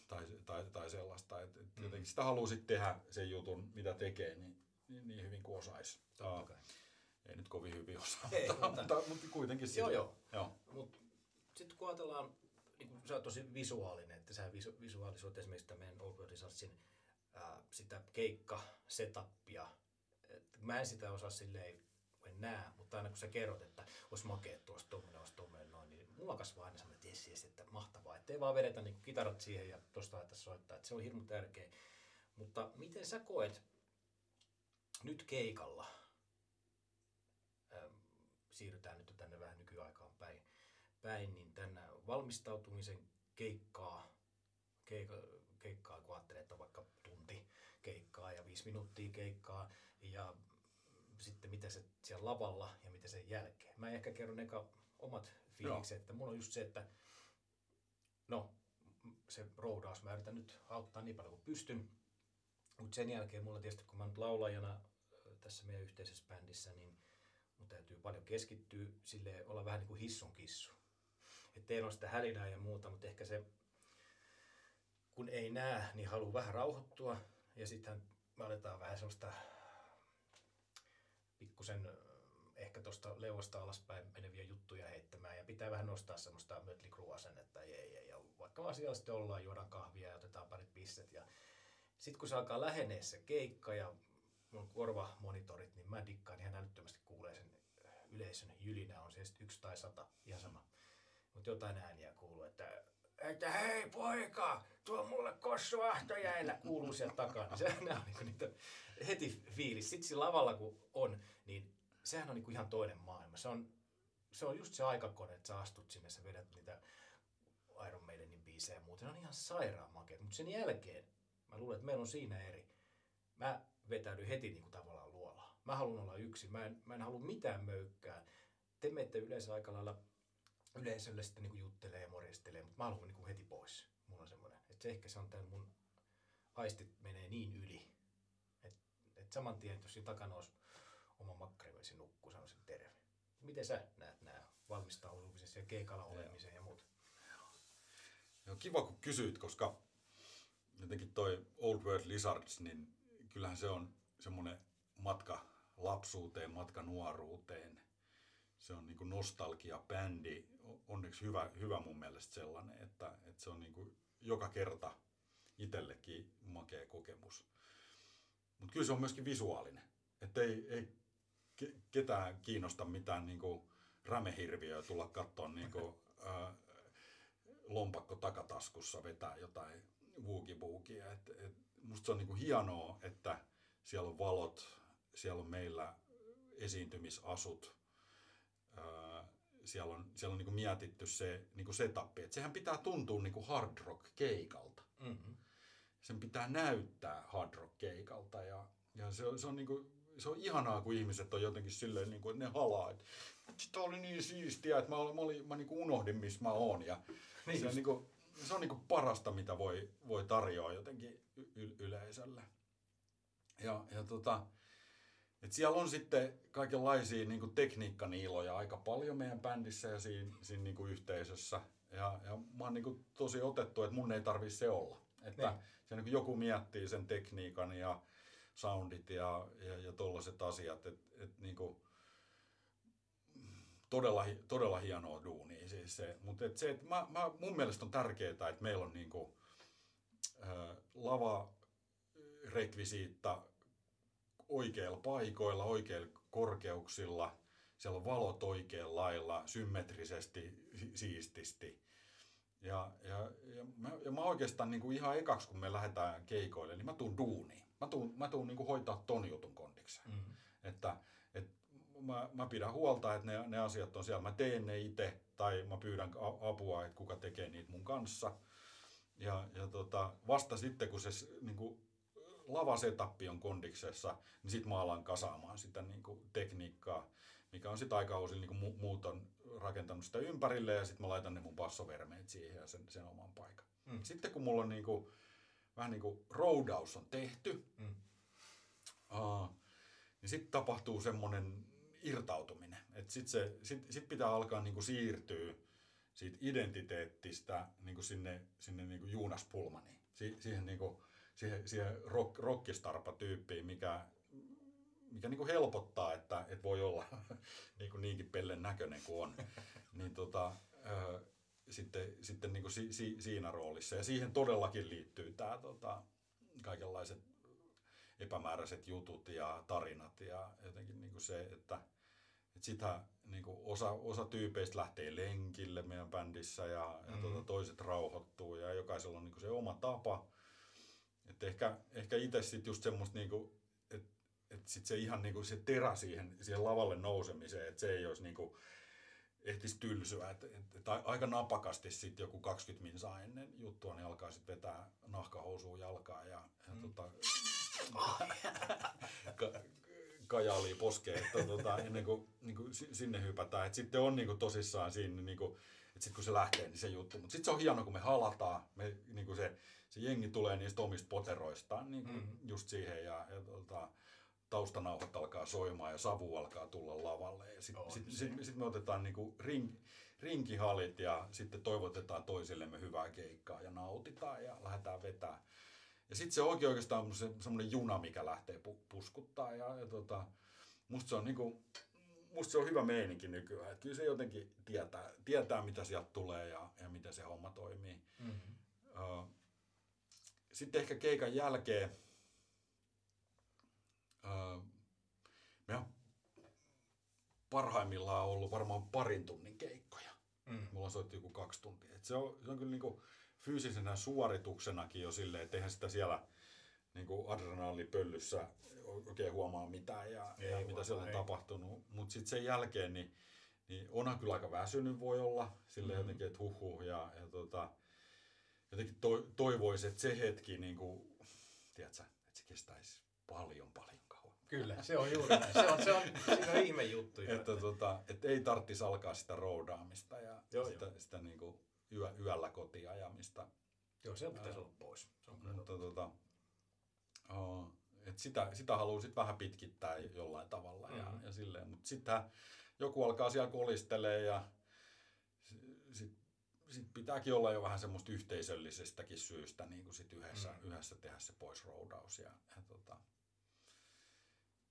tai, tai, tai sellaista, että mm-hmm. jotenkin sitä haluaa sitten tehdä sen jutun, mitä tekee, niin niin hyvin kuin osaisi. Ei nyt kovin hyvin osaa, ei, mutta, mutta, mutta, mutta kuitenkin sitä. Joo, joo. Mut sitten kun ajatellaan, niin sä oot tosi visuaalinen, että sä visu, visuaalisoit esimerkiksi tämän meidän Old World Lizardsin äh, sitä keikka-setappia. Mä en sitä osaa silleen, en näe, mutta aina kun sä kerrot, että olisi makea tuossa tuommoinen, olisi tuommoinen noin, niin mulla kasvaa aina sellainen, että yes, yes, että mahtavaa, ettei vaan vedetä niin kitarat siihen ja tuosta laitaisi soittaa, että se on hirmu tärkeä. Mutta miten sä koet nyt keikalla, ähm, siirrytään nyt tänne vähän nykyaikaan päin, päin niin tänne valmistautumisen keikkaa, keikka, keikkaa kun ajattelee, että on vaikka tunti keikkaa ja viisi minuuttia keikkaa ja sitten mitä se siellä lavalla ja mitä sen jälkeen. Mä ehkä kerron eka omat fiilikset, no. Että mulla on just se, että no se roudaus, mä yritän nyt auttaa niin paljon kuin pystyn. Mutta sen jälkeen mulla tietysti, kun mä nyt laulajana tässä meidän yhteisessä bändissä, niin mun täytyy paljon keskittyä, silleen olla vähän niin kuin hissun kissu. Että ei ole sitä hälinää ja muuta, mutta ehkä se, kun ei näe, niin haluaa vähän rauhoittua. Ja sitten me aletaan vähän sellaista pikkusen ehkä tuosta leuasta alaspäin meneviä juttuja heittämään. Ja pitää vähän nostaa semmoista Mötley Crue-asennetta, jee, jee, ja vaikka vaan siellä sitten ollaan, juodaan kahvia ja otetaan parit pisset. Ja sitten kun se alkaa lähenee se keikka ja mun korvamonitorit, niin mä dikkaan ihan älyttömästi kuulee sen yleisön jylinä, on se sitten yksi tai sata, ihan sama. Mutta jotain ääniä kuuluu, että että hei poika, tuo mulle kossu ahtojäillä, kuuluu sieltä takana. Sehän on niinku niitä heti fiilis. Sitten siinä lavalla kun on, niin sehän on niinku ihan toinen maailma. Se on, se on just se aikakone, että sä astut sinne, sä vedät niitä Iron Maidenin biisejä ja muuta. Ne on ihan sairaan makeet. Mutta sen jälkeen, mä luulen, että meillä on siinä eri. Mä vetäydyn heti niinku tavallaan luolaan. Mä haluan olla yksin. Mä en, mä en halua mitään möykkää. Te menette yleensä aika lailla yleisölle sitten niinku juttelee ja morjestelee, mutta mä haluan niinku heti pois. Mulla on semmoinen, että se ehkä se on tämän mun aistit menee niin yli, että et saman tien, jos siinä takana olisi oma makkari, niin se nukkuu, sanoisin terve. Miten sä näet nämä valmistautumisen ja keikalla olemisen ja muuta? Joo, kiva kun kysyit, koska jotenkin toi Old World Lizards, niin kyllähän se on semmoinen matka lapsuuteen, matka nuoruuteen. Se on niinku nostalgia-bändi, onneksi hyvä, hyvä mun mielestä sellainen, että, että se on niinku joka kerta itsellekin makea kokemus. Mutta kyllä se on myöskin visuaalinen, että ei, ei ketään kiinnosta mitään niinku rämehirviöä tulla katsomaan niinku, ää, lompakko takataskussa vetää jotain woogie-boogia. Et, et, musta se on niinku hienoa, että siellä on valot, siellä on meillä esiintymisasut. Öö, siellä on, siellä on niinku mietitty se niinku setappi, että sehän pitää tuntua niinku hard rock keikalta. Mm-hmm. Sen pitää näyttää hard rock keikalta ja, ja se, se, on niinku, se on ihanaa, kun ihmiset on jotenkin silleen, niinku, että ne halaa, että tämä oli niin siistiä, että mä, mä, olin, mä niinku unohdin, missä mä oon. Ja niin se on, niinku, se on niinku parasta, mitä voi, voi tarjoa jotenkin y- yleisölle. Ja, ja tota... Et siellä on sitten kaikenlaisia niinku tekniikkaniiloja aika paljon meidän bändissä ja siinä, siinä niinku yhteisössä. Ja, ja mä oon niinku tosi otettu, että mun ei tarvii se olla. Että se, niinku joku miettii sen tekniikan ja soundit ja, ja, ja tollaiset asiat. Et, et niinku, todella, todella hienoa duunia siis se. Mut et se, et mä, mä, mun mielestä on tärkeää, että meillä on niinku, äh, lavarekvisiitta oikeilla paikoilla, oikeilla korkeuksilla, siellä on valot oikealla lailla, symmetrisesti, siististi. Ja, ja, ja, mä, ja mä oikeastaan niin kuin ihan ekaksi, kun me lähdetään keikoille, niin mä tuun duuniin. Mä tuun, mä tuun niin kuin hoitaa ton jutun kondikseen. Mm-hmm. Että, et mä, mä pidän huolta, että ne, ne asiat on siellä. Mä teen ne itse tai mä pyydän apua, että kuka tekee niitä mun kanssa. Ja, ja tota, vasta sitten, kun se niin kuin lavasetappi on kondiksessa, niin sitten mä alan kasaamaan sitä niinku tekniikkaa, mikä on sitten aikakausilla, niinku mu- muut on rakentanut sitä ympärille, ja sitten mä laitan ne mun bassovermeet siihen ja sen, sen oman paikan. Mm. Sitten kun mulla on niinku, vähän niin kuin roudaus on tehty, mm. uh, niin sitten tapahtuu semmoinen irtautuminen. Että sitten sit, sit pitää alkaa niinku siirtyä siitä identiteettistä niinku sinne, sinne niinku Jonas Pullmaniin, si- siihen niinku siihen, siihen rock, rockistarpa-tyyppiin, mikä, mikä niinku helpottaa, että et voi olla niinku niinkin pellen näköinen kuin on. niin tota, ö, sitten sitten niinku si, si, siinä roolissa. Ja siihen todellakin liittyy tää, tota, kaikenlaiset epämääräiset jutut ja tarinat. Ja jotenkin niinku se, että et sitä niinku osa, osa tyypeistä lähtee lenkille meidän bändissä ja, ja mm. tota, toiset rauhoittuu ja jokaisella on niinku se oma tapa. Et ehkä ehkä itse sit just semmoista niinku, että et sit se ihan niinku se terä siihen, siihen lavalle nousemiseen, että se ei olisi niinku ehtisi tylsyä, että et, et aika napakasti sit joku kaksikymmentä minsaa ennen juttua niin alkaa sit vetää nahkahousuun jalkaa ja, ja mm. tota ka, kajaali poskeen, että tota ennen kuin niinku sinne hypätään, että sitten on niinku tosissaan siinä niinku, että sit kun se lähtee, niin se juttu, mut sit se on hienoa, kun me halataan, me niinku se Se jengi tulee niistä omista poteroistaan niin mm-hmm. just siihen ja, ja tuolta, taustanauhat alkaa soimaan ja savu alkaa tulla lavalle. Ja sit, oh, sit, sit, sit me otetaan niinku ring, rinkihalit ja sitten toivotetaan toisillemme hyvää keikkaa ja nautitaan ja lähdetään vetää. Ja sitten se oikein oikeastaan on se, semmoinen juna, mikä lähtee pu, puskuttaa. Ja, ja tota, musta, se on niinku, musta se on hyvä meininki nykyään. Et kyllä se jotenkin tietää, tietää mitä sieltä tulee ja, ja miten se homma toimii. Mm-hmm. Uh, Sitten ehkä keikan jälkeen, me on parhaimmillaan ollut varmaan parin tunnin keikkoja. Mm. Me ollaan soittu joku kaksi tuntia. Et se, on, se on kyllä niinku fyysisenä suorituksenakin jo silleen, että eihän sitä siellä niinku adrenaalipöllyssä oikein huomaa mitään ja ei, ei huomaa, mitä siellä on ei. tapahtunut. Mutta sitten sen jälkeen niin, niin onhan kyllä aika väsynyt voi olla silleen mm. jotenkin, että huhhuh ja, ja tota, jotenkin to, toivoisi, että se hetki niinku, tiedätkö, että se kestäisi paljon paljon kauan. Kyllä, se on juuri näin. Se on, se on, se on ihme juttu. Että tota, et ei tarvitsisi alkaa sitä roudaamista ja joo, sitä, sitä niinku yö, yöllä kotiajamista. Joo, se pitäisi olla pois. Se on mutta tota, oh, et sitä, sitä haluaa sit vähän pitkittää jollain tavalla. Mm-hmm. Ja, ja silleen. Mutta sitten joku alkaa siellä kolistelemaan ja sitten sit pitääkin olla jo vähän semmoista yhteisöllisestäkin syystä niin sit yhdessä, mm-hmm. yhdessä tehdä se pois roudaus. Ja, ja tota,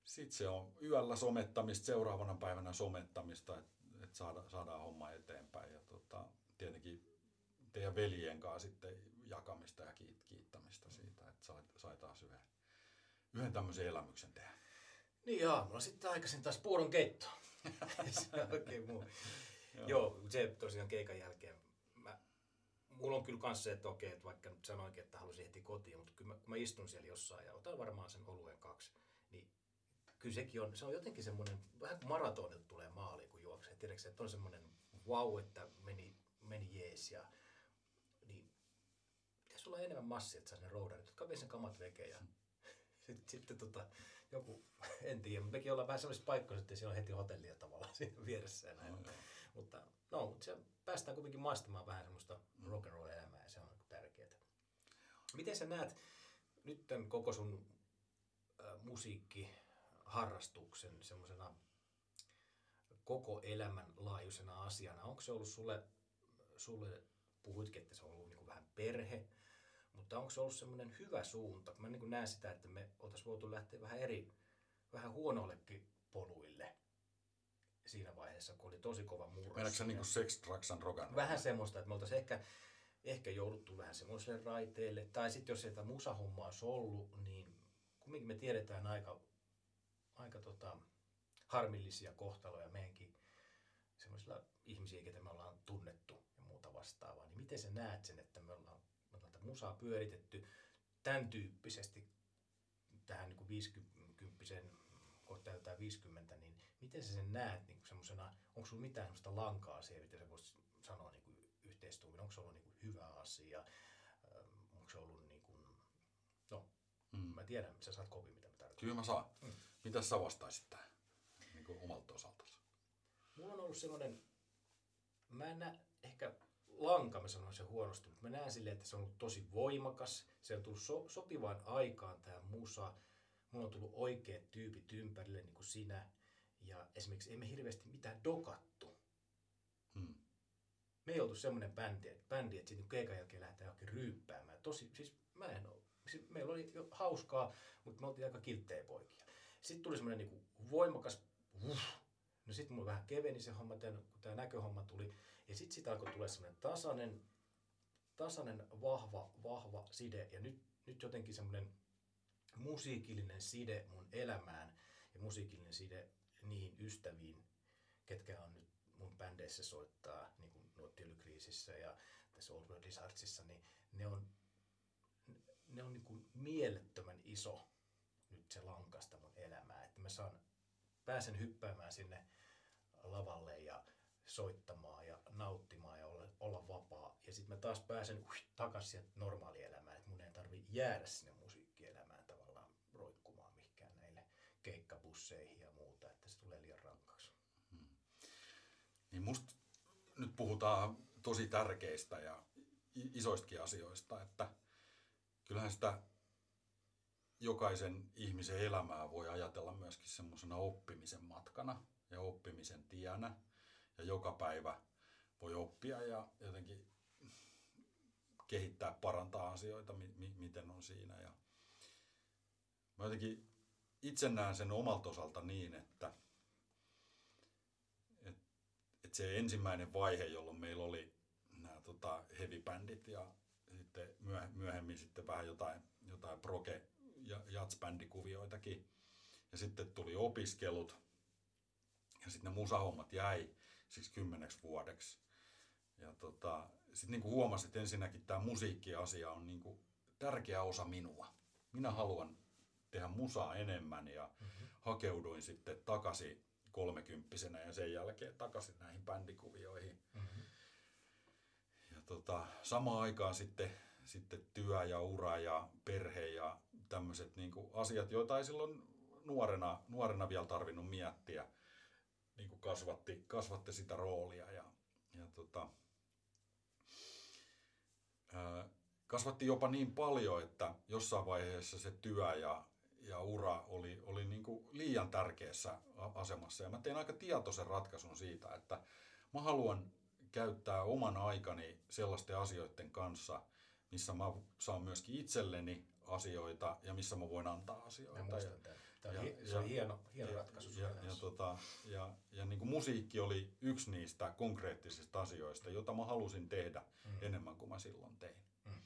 sitten se on yöllä somettamista, seuraavana päivänä somettamista, että et saada, saadaan homma eteenpäin. Ja tota, tietenkin teidän veljen kanssa sitten jakamista ja kiit, kiittämistä siitä, että sai, sai taas yhden, yhden tämmöisen elämyksen tehdä. Niin jaa, no sitten aikaisin taas puuron keitto. Se on oikein muu. Joo. Joo, se tosiaan keikan jälkeen. Mä, mulla on kyllä kans se, että okei, että vaikka nyt sanoinkin, että haluaisin heti kotiin, mutta kyllä mä, kun mä istun siellä jossain ja otan varmaan sen oluen kaksi, niin kyllä sekin on, se on jotenkin semmoinen, vähän kuin maratonilta tulee maaliin, kun juoksee. Tiedätkö, että on semmoinen vau, että meni, meni jees. Ja, niin, pitäisi olla enemmän massia, että saa ne roudarit, jotka vie sen kamat vekeen. Ja sitten sitten tota, joku, en tiedä, mutta mekin ollaan vähän sellaisissa paikkoissa, että siellä on heti hotellia tavallaan siinä vieressä. Ja näin. No, mutta no, mutta se, päästään kuitenkin maistamaan vähän semmoista rock'n'roll-elämää ja se on tärkeää. Miten sä näet nyt tämän koko sun äh, musiikki, harrastuksen semmoisena koko elämän laajuisena asiana. Onko se ollut sulle, sulle puhuitkin, että se on ollut niin kuin vähän perhe, mutta onko se ollut semmoinen hyvä suunta? Mä niin kuin näen sitä, että me oltaisiin voitu lähteä vähän eri, vähän huonoillekin poluille siinä vaiheessa, kun oli tosi kova murros. Mennäänkö se niin kuin sex, drugs and rock and roll? Vähän semmoista, että me oltaisiin ehkä, ehkä jouduttu vähän semmoiselle raiteelle. Tai sitten jos sitä musahommaa olisi ollut, niin kumminkin me tiedetään aika aika tota, harmillisia kohtaloja meidänkin semmoisilla ihmisiä, ketä me ollaan tunnettu ja muuta vastaavaa. Niin miten sä näet sen, että me ollaan, me ollaan tätä musaa pyöritetty tämän tyyppisesti tähän niin viisikymppiseen, kun täytetään viisikymmentä, niin miten sä sen näet niin semmoisena, onko sulla mitään semmoista lankaa siihen, mitä sä voisit sanoa niin yhteistuumin, onko se ollut niin hyvä asia, onko se ollut niin kuin, no, mm. mä tiedän, sä saat kovin mitä mä tarkoitan. Kyllä mä saan. Mm. Mitäs sä vastaisit tähän niin omalta osaltasi? Mulla on ollut sellainen, mä en nä, ehkä lanka, mä sanoin sen huonosti, mutta mä näen silleen, että se on ollut tosi voimakas. Se on tullut so, sopivaan aikaan tää musa. Mulla on tullut oikeat tyypit ympärille, niin kuin sinä. Ja esimerkiksi ei me hirveästi mitään dokattu. Mm. Me ei oltu semmoinen bändi, että, bändi, että sitten keikan jälkeen lähdetään johonkin ryyppäämään. Tosi, siis mä en ole. Meillä oli hauskaa, mutta me oltiin aika kilttejä poikia. Sitten tuli semmoinen niinku voimakas, uff, no sitten mulla vähän keveni se homma, kun tämä näköhomma tuli. Ja sitten sit alkoi tulla semmoinen tasainen, tasainen vahva, vahva side. Ja nyt, nyt jotenkin semmoinen musiikillinen side mun elämään ja musiikillinen side niihin ystäviin, ketkä on nyt mun bändeissä soittaa, niin kuin Nuottiöljykriisissä ja tässä Old World Lizardsissa, niin ne on... Ne on niin kuin mielettömän iso nyt se lankasta mun elämää, että mä saan, pääsen hyppäämään sinne lavalle ja soittamaan ja nauttimaan ja olla, olla vapaa. Ja sitten mä taas pääsen uh, takaisin normaalielämään, että mun ei tarvi jäädä sinne musiikkielämään tavallaan roikkumaan mihinkään näille keikkabusseihin ja muuta, että se tulee liian rankaksi. Hmm. Niin musta nyt puhutaan tosi tärkeistä ja isoistakin asioista, että kyllähän sitä jokaisen ihmisen elämää voi ajatella myöskin semmoisena oppimisen matkana ja oppimisen tienä. Ja joka päivä voi oppia ja jotenkin kehittää, parantaa asioita, mi- miten on siinä. Ja mä jotenkin itse näen sen omalta osalta niin, että, että, että se ensimmäinen vaihe, jolloin meillä oli nämä tota, heavy-bändit ja sitten myöhemmin sitten vähän jotain, jotain proge- ja jatsbändikuvioitakin Ja sitten tuli opiskelut ja sitten ne musahommat jäi siis kymmeneksi vuodeksi. Ja tota, sitten niin kuin huomasin, että ensinnäkin tämä musiikkiasia on niin kuin tärkeä osa minua. Minä haluan tehdä musaa enemmän ja mm-hmm. hakeuduin sitten takaisin kolmekymppisenä ja sen jälkeen takaisin näihin bändikuvioihin. Mm-hmm. Ja tota, samaan aikaan sitten, sitten työ ja ura ja perhe ja tämmöiset niin kuin asiat, joita ei silloin nuorena, nuorena vielä tarvinnut miettiä, niin kuin kasvatti, kasvatti sitä roolia. Ja, ja tota, ää, kasvatti jopa niin paljon, että jossain vaiheessa se työ ja, ja ura oli, oli niin kuin liian tärkeässä asemassa. Ja mä tein aika tietoisen ratkaisun siitä, että mä haluan käyttää oman aikani sellaisten asioiden kanssa, missä mä saan myöskin itselleni asioita ja missä mä voin antaa asioita. Mä muistan tämän. Tämä ja, hi- se on hieno, hieno ja, ratkaisu. Ja, ja, tota, ja, ja niin kuin musiikki oli yksi niistä konkreettisista asioista, jota mä halusin tehdä mm. enemmän kuin mä silloin tein. Mm.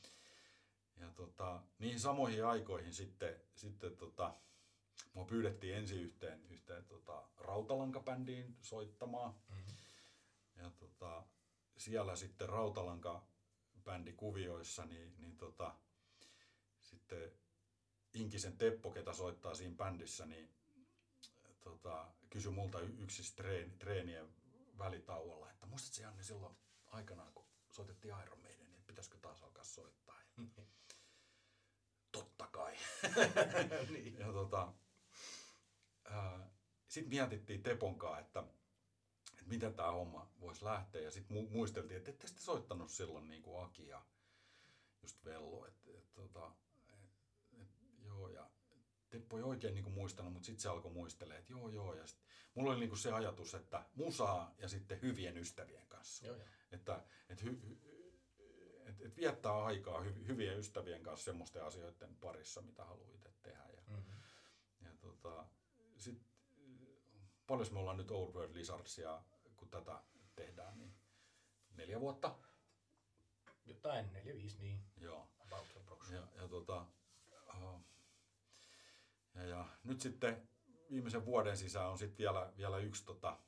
Ja tota, niihin samoihin aikoihin sitten, sitten tota, mua pyydettiin ensin yhteen, yhteen tota, rautalankabändiin soittamaan. Mm. Ja tota, siellä sitten rautalankabändikuvioissa, niin, niin tota, sitten Inkisen Teppo, ketä soittaa siinä bändissä, niin tota, kysyi multa yksi treeni, treenien välitauolla, että muistatko Janne silloin aikanaan, kun soitettiin Iron Maiden, niin pitäisikö taas alkaa soittaa? Ja, totta kai. niin. Ja tota, sitten mietittiin Teponkaa, että että miten tämä homma voisi lähteä. Ja sitten mu- muisteltiin, että ette sitten soittanut silloin niin kuin Aki ja just Vello. Et, et, tota, et, et, joo, ja Teppo ei oikein niin kuin muistanut, mutta sitten se alkoi muistelemaan, että joo, joo. Ja sit, mulla oli niin kuin se ajatus, että musaa ja sitten hyvien ystävien kanssa. Joo, joo. Että et hy, et, et viettää aikaa hy, hyvien ystävien kanssa semmoisten asioiden parissa, mitä haluaa itse tehdä. Ja, mm-hmm. ja tota, sitten paljon me ollaan nyt Old World Lizardsia, kun tätä tehdään, niin neljä vuotta. Jotain, neljä, viisi, niin. Joo. Ja, ja, tota, ja, ja nyt sitten viimeisen vuoden sisään on sitten vielä, vielä yksi, tota,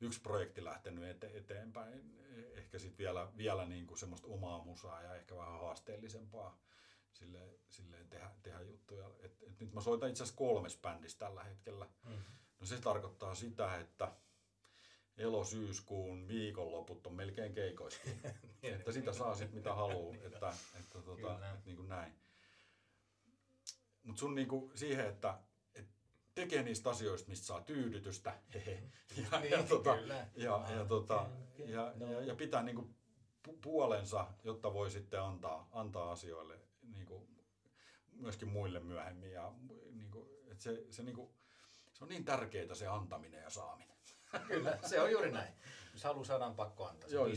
yksi projekti lähtenyt ete, eteenpäin. Ehkä sitten vielä, vielä niinku semmoista omaa musaa ja ehkä vähän haasteellisempaa silleen, silleen tehdä, tehdä juttuja. Et, et nyt mä soitan itse asiassa kolmes bändissä tällä hetkellä. Mm-hmm. No se tarkoittaa sitä, että elosyyskuun viikonloput on melkein keikoiskin. että sitä saa sitten mitä haluaa. että, että, tuota, että niin kuin näin. Mutta sun niin kuin siihen, että et tekee niistä asioista, mistä saa tyydytystä. ja, ja, tuota, ja, ja, tuota, ja, ja, ja pitää niin kuin puolensa, jotta voi sitten antaa, antaa asioille niin kuin myöskin muille myöhemmin. Ja, niin kuin, että se, se niin kuin, se on niin tärkeää se antaminen ja saaminen. Kyllä, se on juuri näin. Jos haluaa saada, on pakko antaa. Se on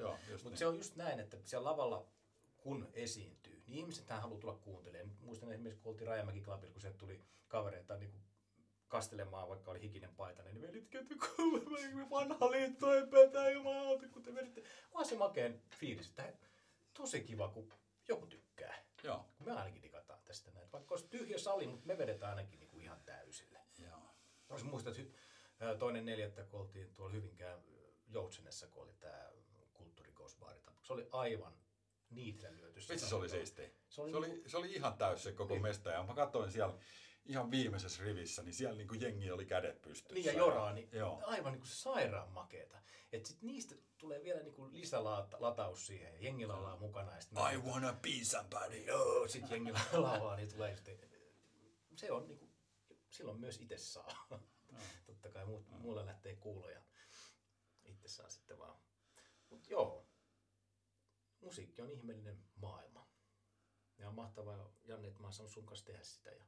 joo, Mutta niin. se on just näin, että siellä lavalla, kun esiintyy, niin ihmisethän haluaa tulla kuuntelemaan. Muistan esimerkiksi, kun oltiin Rajamäki Clubilla, kun sieltä tuli kavereita niin kastelemaan, vaikka oli hikinen paita, niin me litkeytyi kuulemaan, vanha liitto ei petä ilman auta, kun te menitte. Vaan se makeen fiilis, että tosi kiva, kun joku tykkää. Joo. Me ainakin digataan tästä näin. Vaikka olisi tyhjä sali, mutta me vedetään ainakin niin kuin ihan täysille. Joo. Olisin muistaa, että toinen neljättä, kun oltiin tuolla Hyvinkään Joutsenessa, kun oli tämä kulttuurikousbaari. Se oli aivan niitillä lyöty. Vitsi, se oli siistiä. Se oli, se oli, se oli ihan täys se koko niin. mesta. Ja mä katsoin siellä ihan viimeisessä rivissä, niin siellä niin kuin jengi oli kädet pystyssä. Niin ja joraa, niin joo. aivan niin kuin sairaan makeeta. Että sitten niistä tulee vielä niin kuin lisälataus siihen ja jengi laulaa mukana. Ja I niin, wanna be somebody. Oh, sitten jengi laulaa, niin tulee sitten. Se on niin kuin, silloin myös itse saa. No. Totta kai mu- no. muulle lähtee kuuloja. Itse saa sitten vaan. Mutta joo, musiikki on ihmeellinen maailma. Ja on mahtavaa, Janne, että mä oon saanut sun kanssa tehdä sitä ja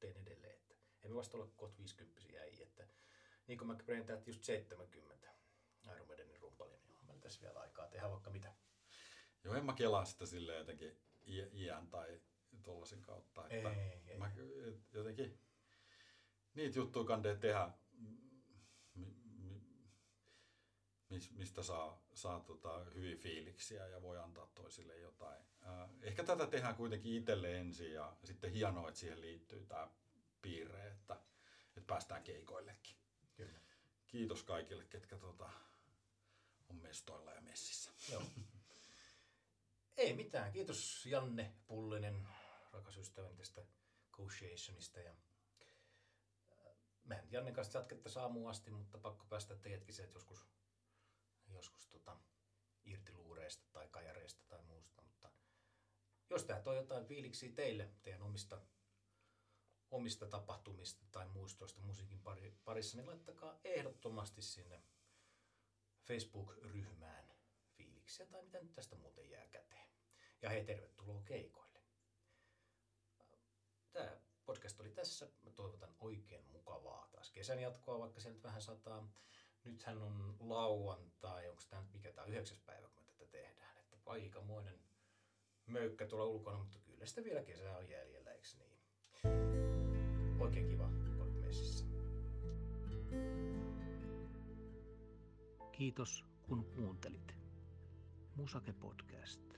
teen edelleen. Että emme vasta ole kohta viisikymppisiä ei. Että, niin kuin mä preentaan, että just seitsemänkymmentä Iron Maidenin rumpalin, niin on meillä tässä vielä aikaa tehdä vaikka mitä. Joo, en mä kelaa sitä silleen jotenkin iän tai tollaisen kautta. Että ei, ei. Mä jotenkin niitä juttuja kannattaa tehdä, mistä saa, saa tota hyviä fiiliksiä ja voi antaa toisille jotain. Ehkä tätä tehdään kuitenkin itselle ensin ja sitten hienoa, että siihen liittyy tämä piirre, että, että päästään keikoillekin. Kyllä. Kiitos kaikille, ketkä tota, on mestoilla ja messissä. Joo. Ei mitään. Kiitos Janne Pullinen, rakas ystäväni, tästä co-shationista. Ja mehän Jannen kanssa jatkettaisiin aamuun asti, mutta pakko päästä teidätkin se, että joskus, joskus tota, irtiluureista tai kajareista tai muusta. Mutta jos tämä toi jotain fiiliksiä teille, teidän omista, omista tapahtumista tai muistoista musiikin parissa, niin laittakaa ehdottomasti sinne Facebook-ryhmään fiiliksiä tai mitä nyt tästä muuten jää käteen. Ja hei, tervetuloa keikoille. Tämä podcast oli tässä. Mä toivotan oikein mukavaa taas kesän jatkoa, vaikka se nyt vähän sataa. Nythän on lauantai, onko tämä nyt mikä tämä yhdeksäs päivä, kun me tätä tehdään. Että aikamoinen möykkä tuolla ulkona, mutta kyllä sitä vielä kesää on jäljellä, eikö niin? Oikein kiva, kun olet messissä. Kiitos kun kuuntelit. Musake Podcast.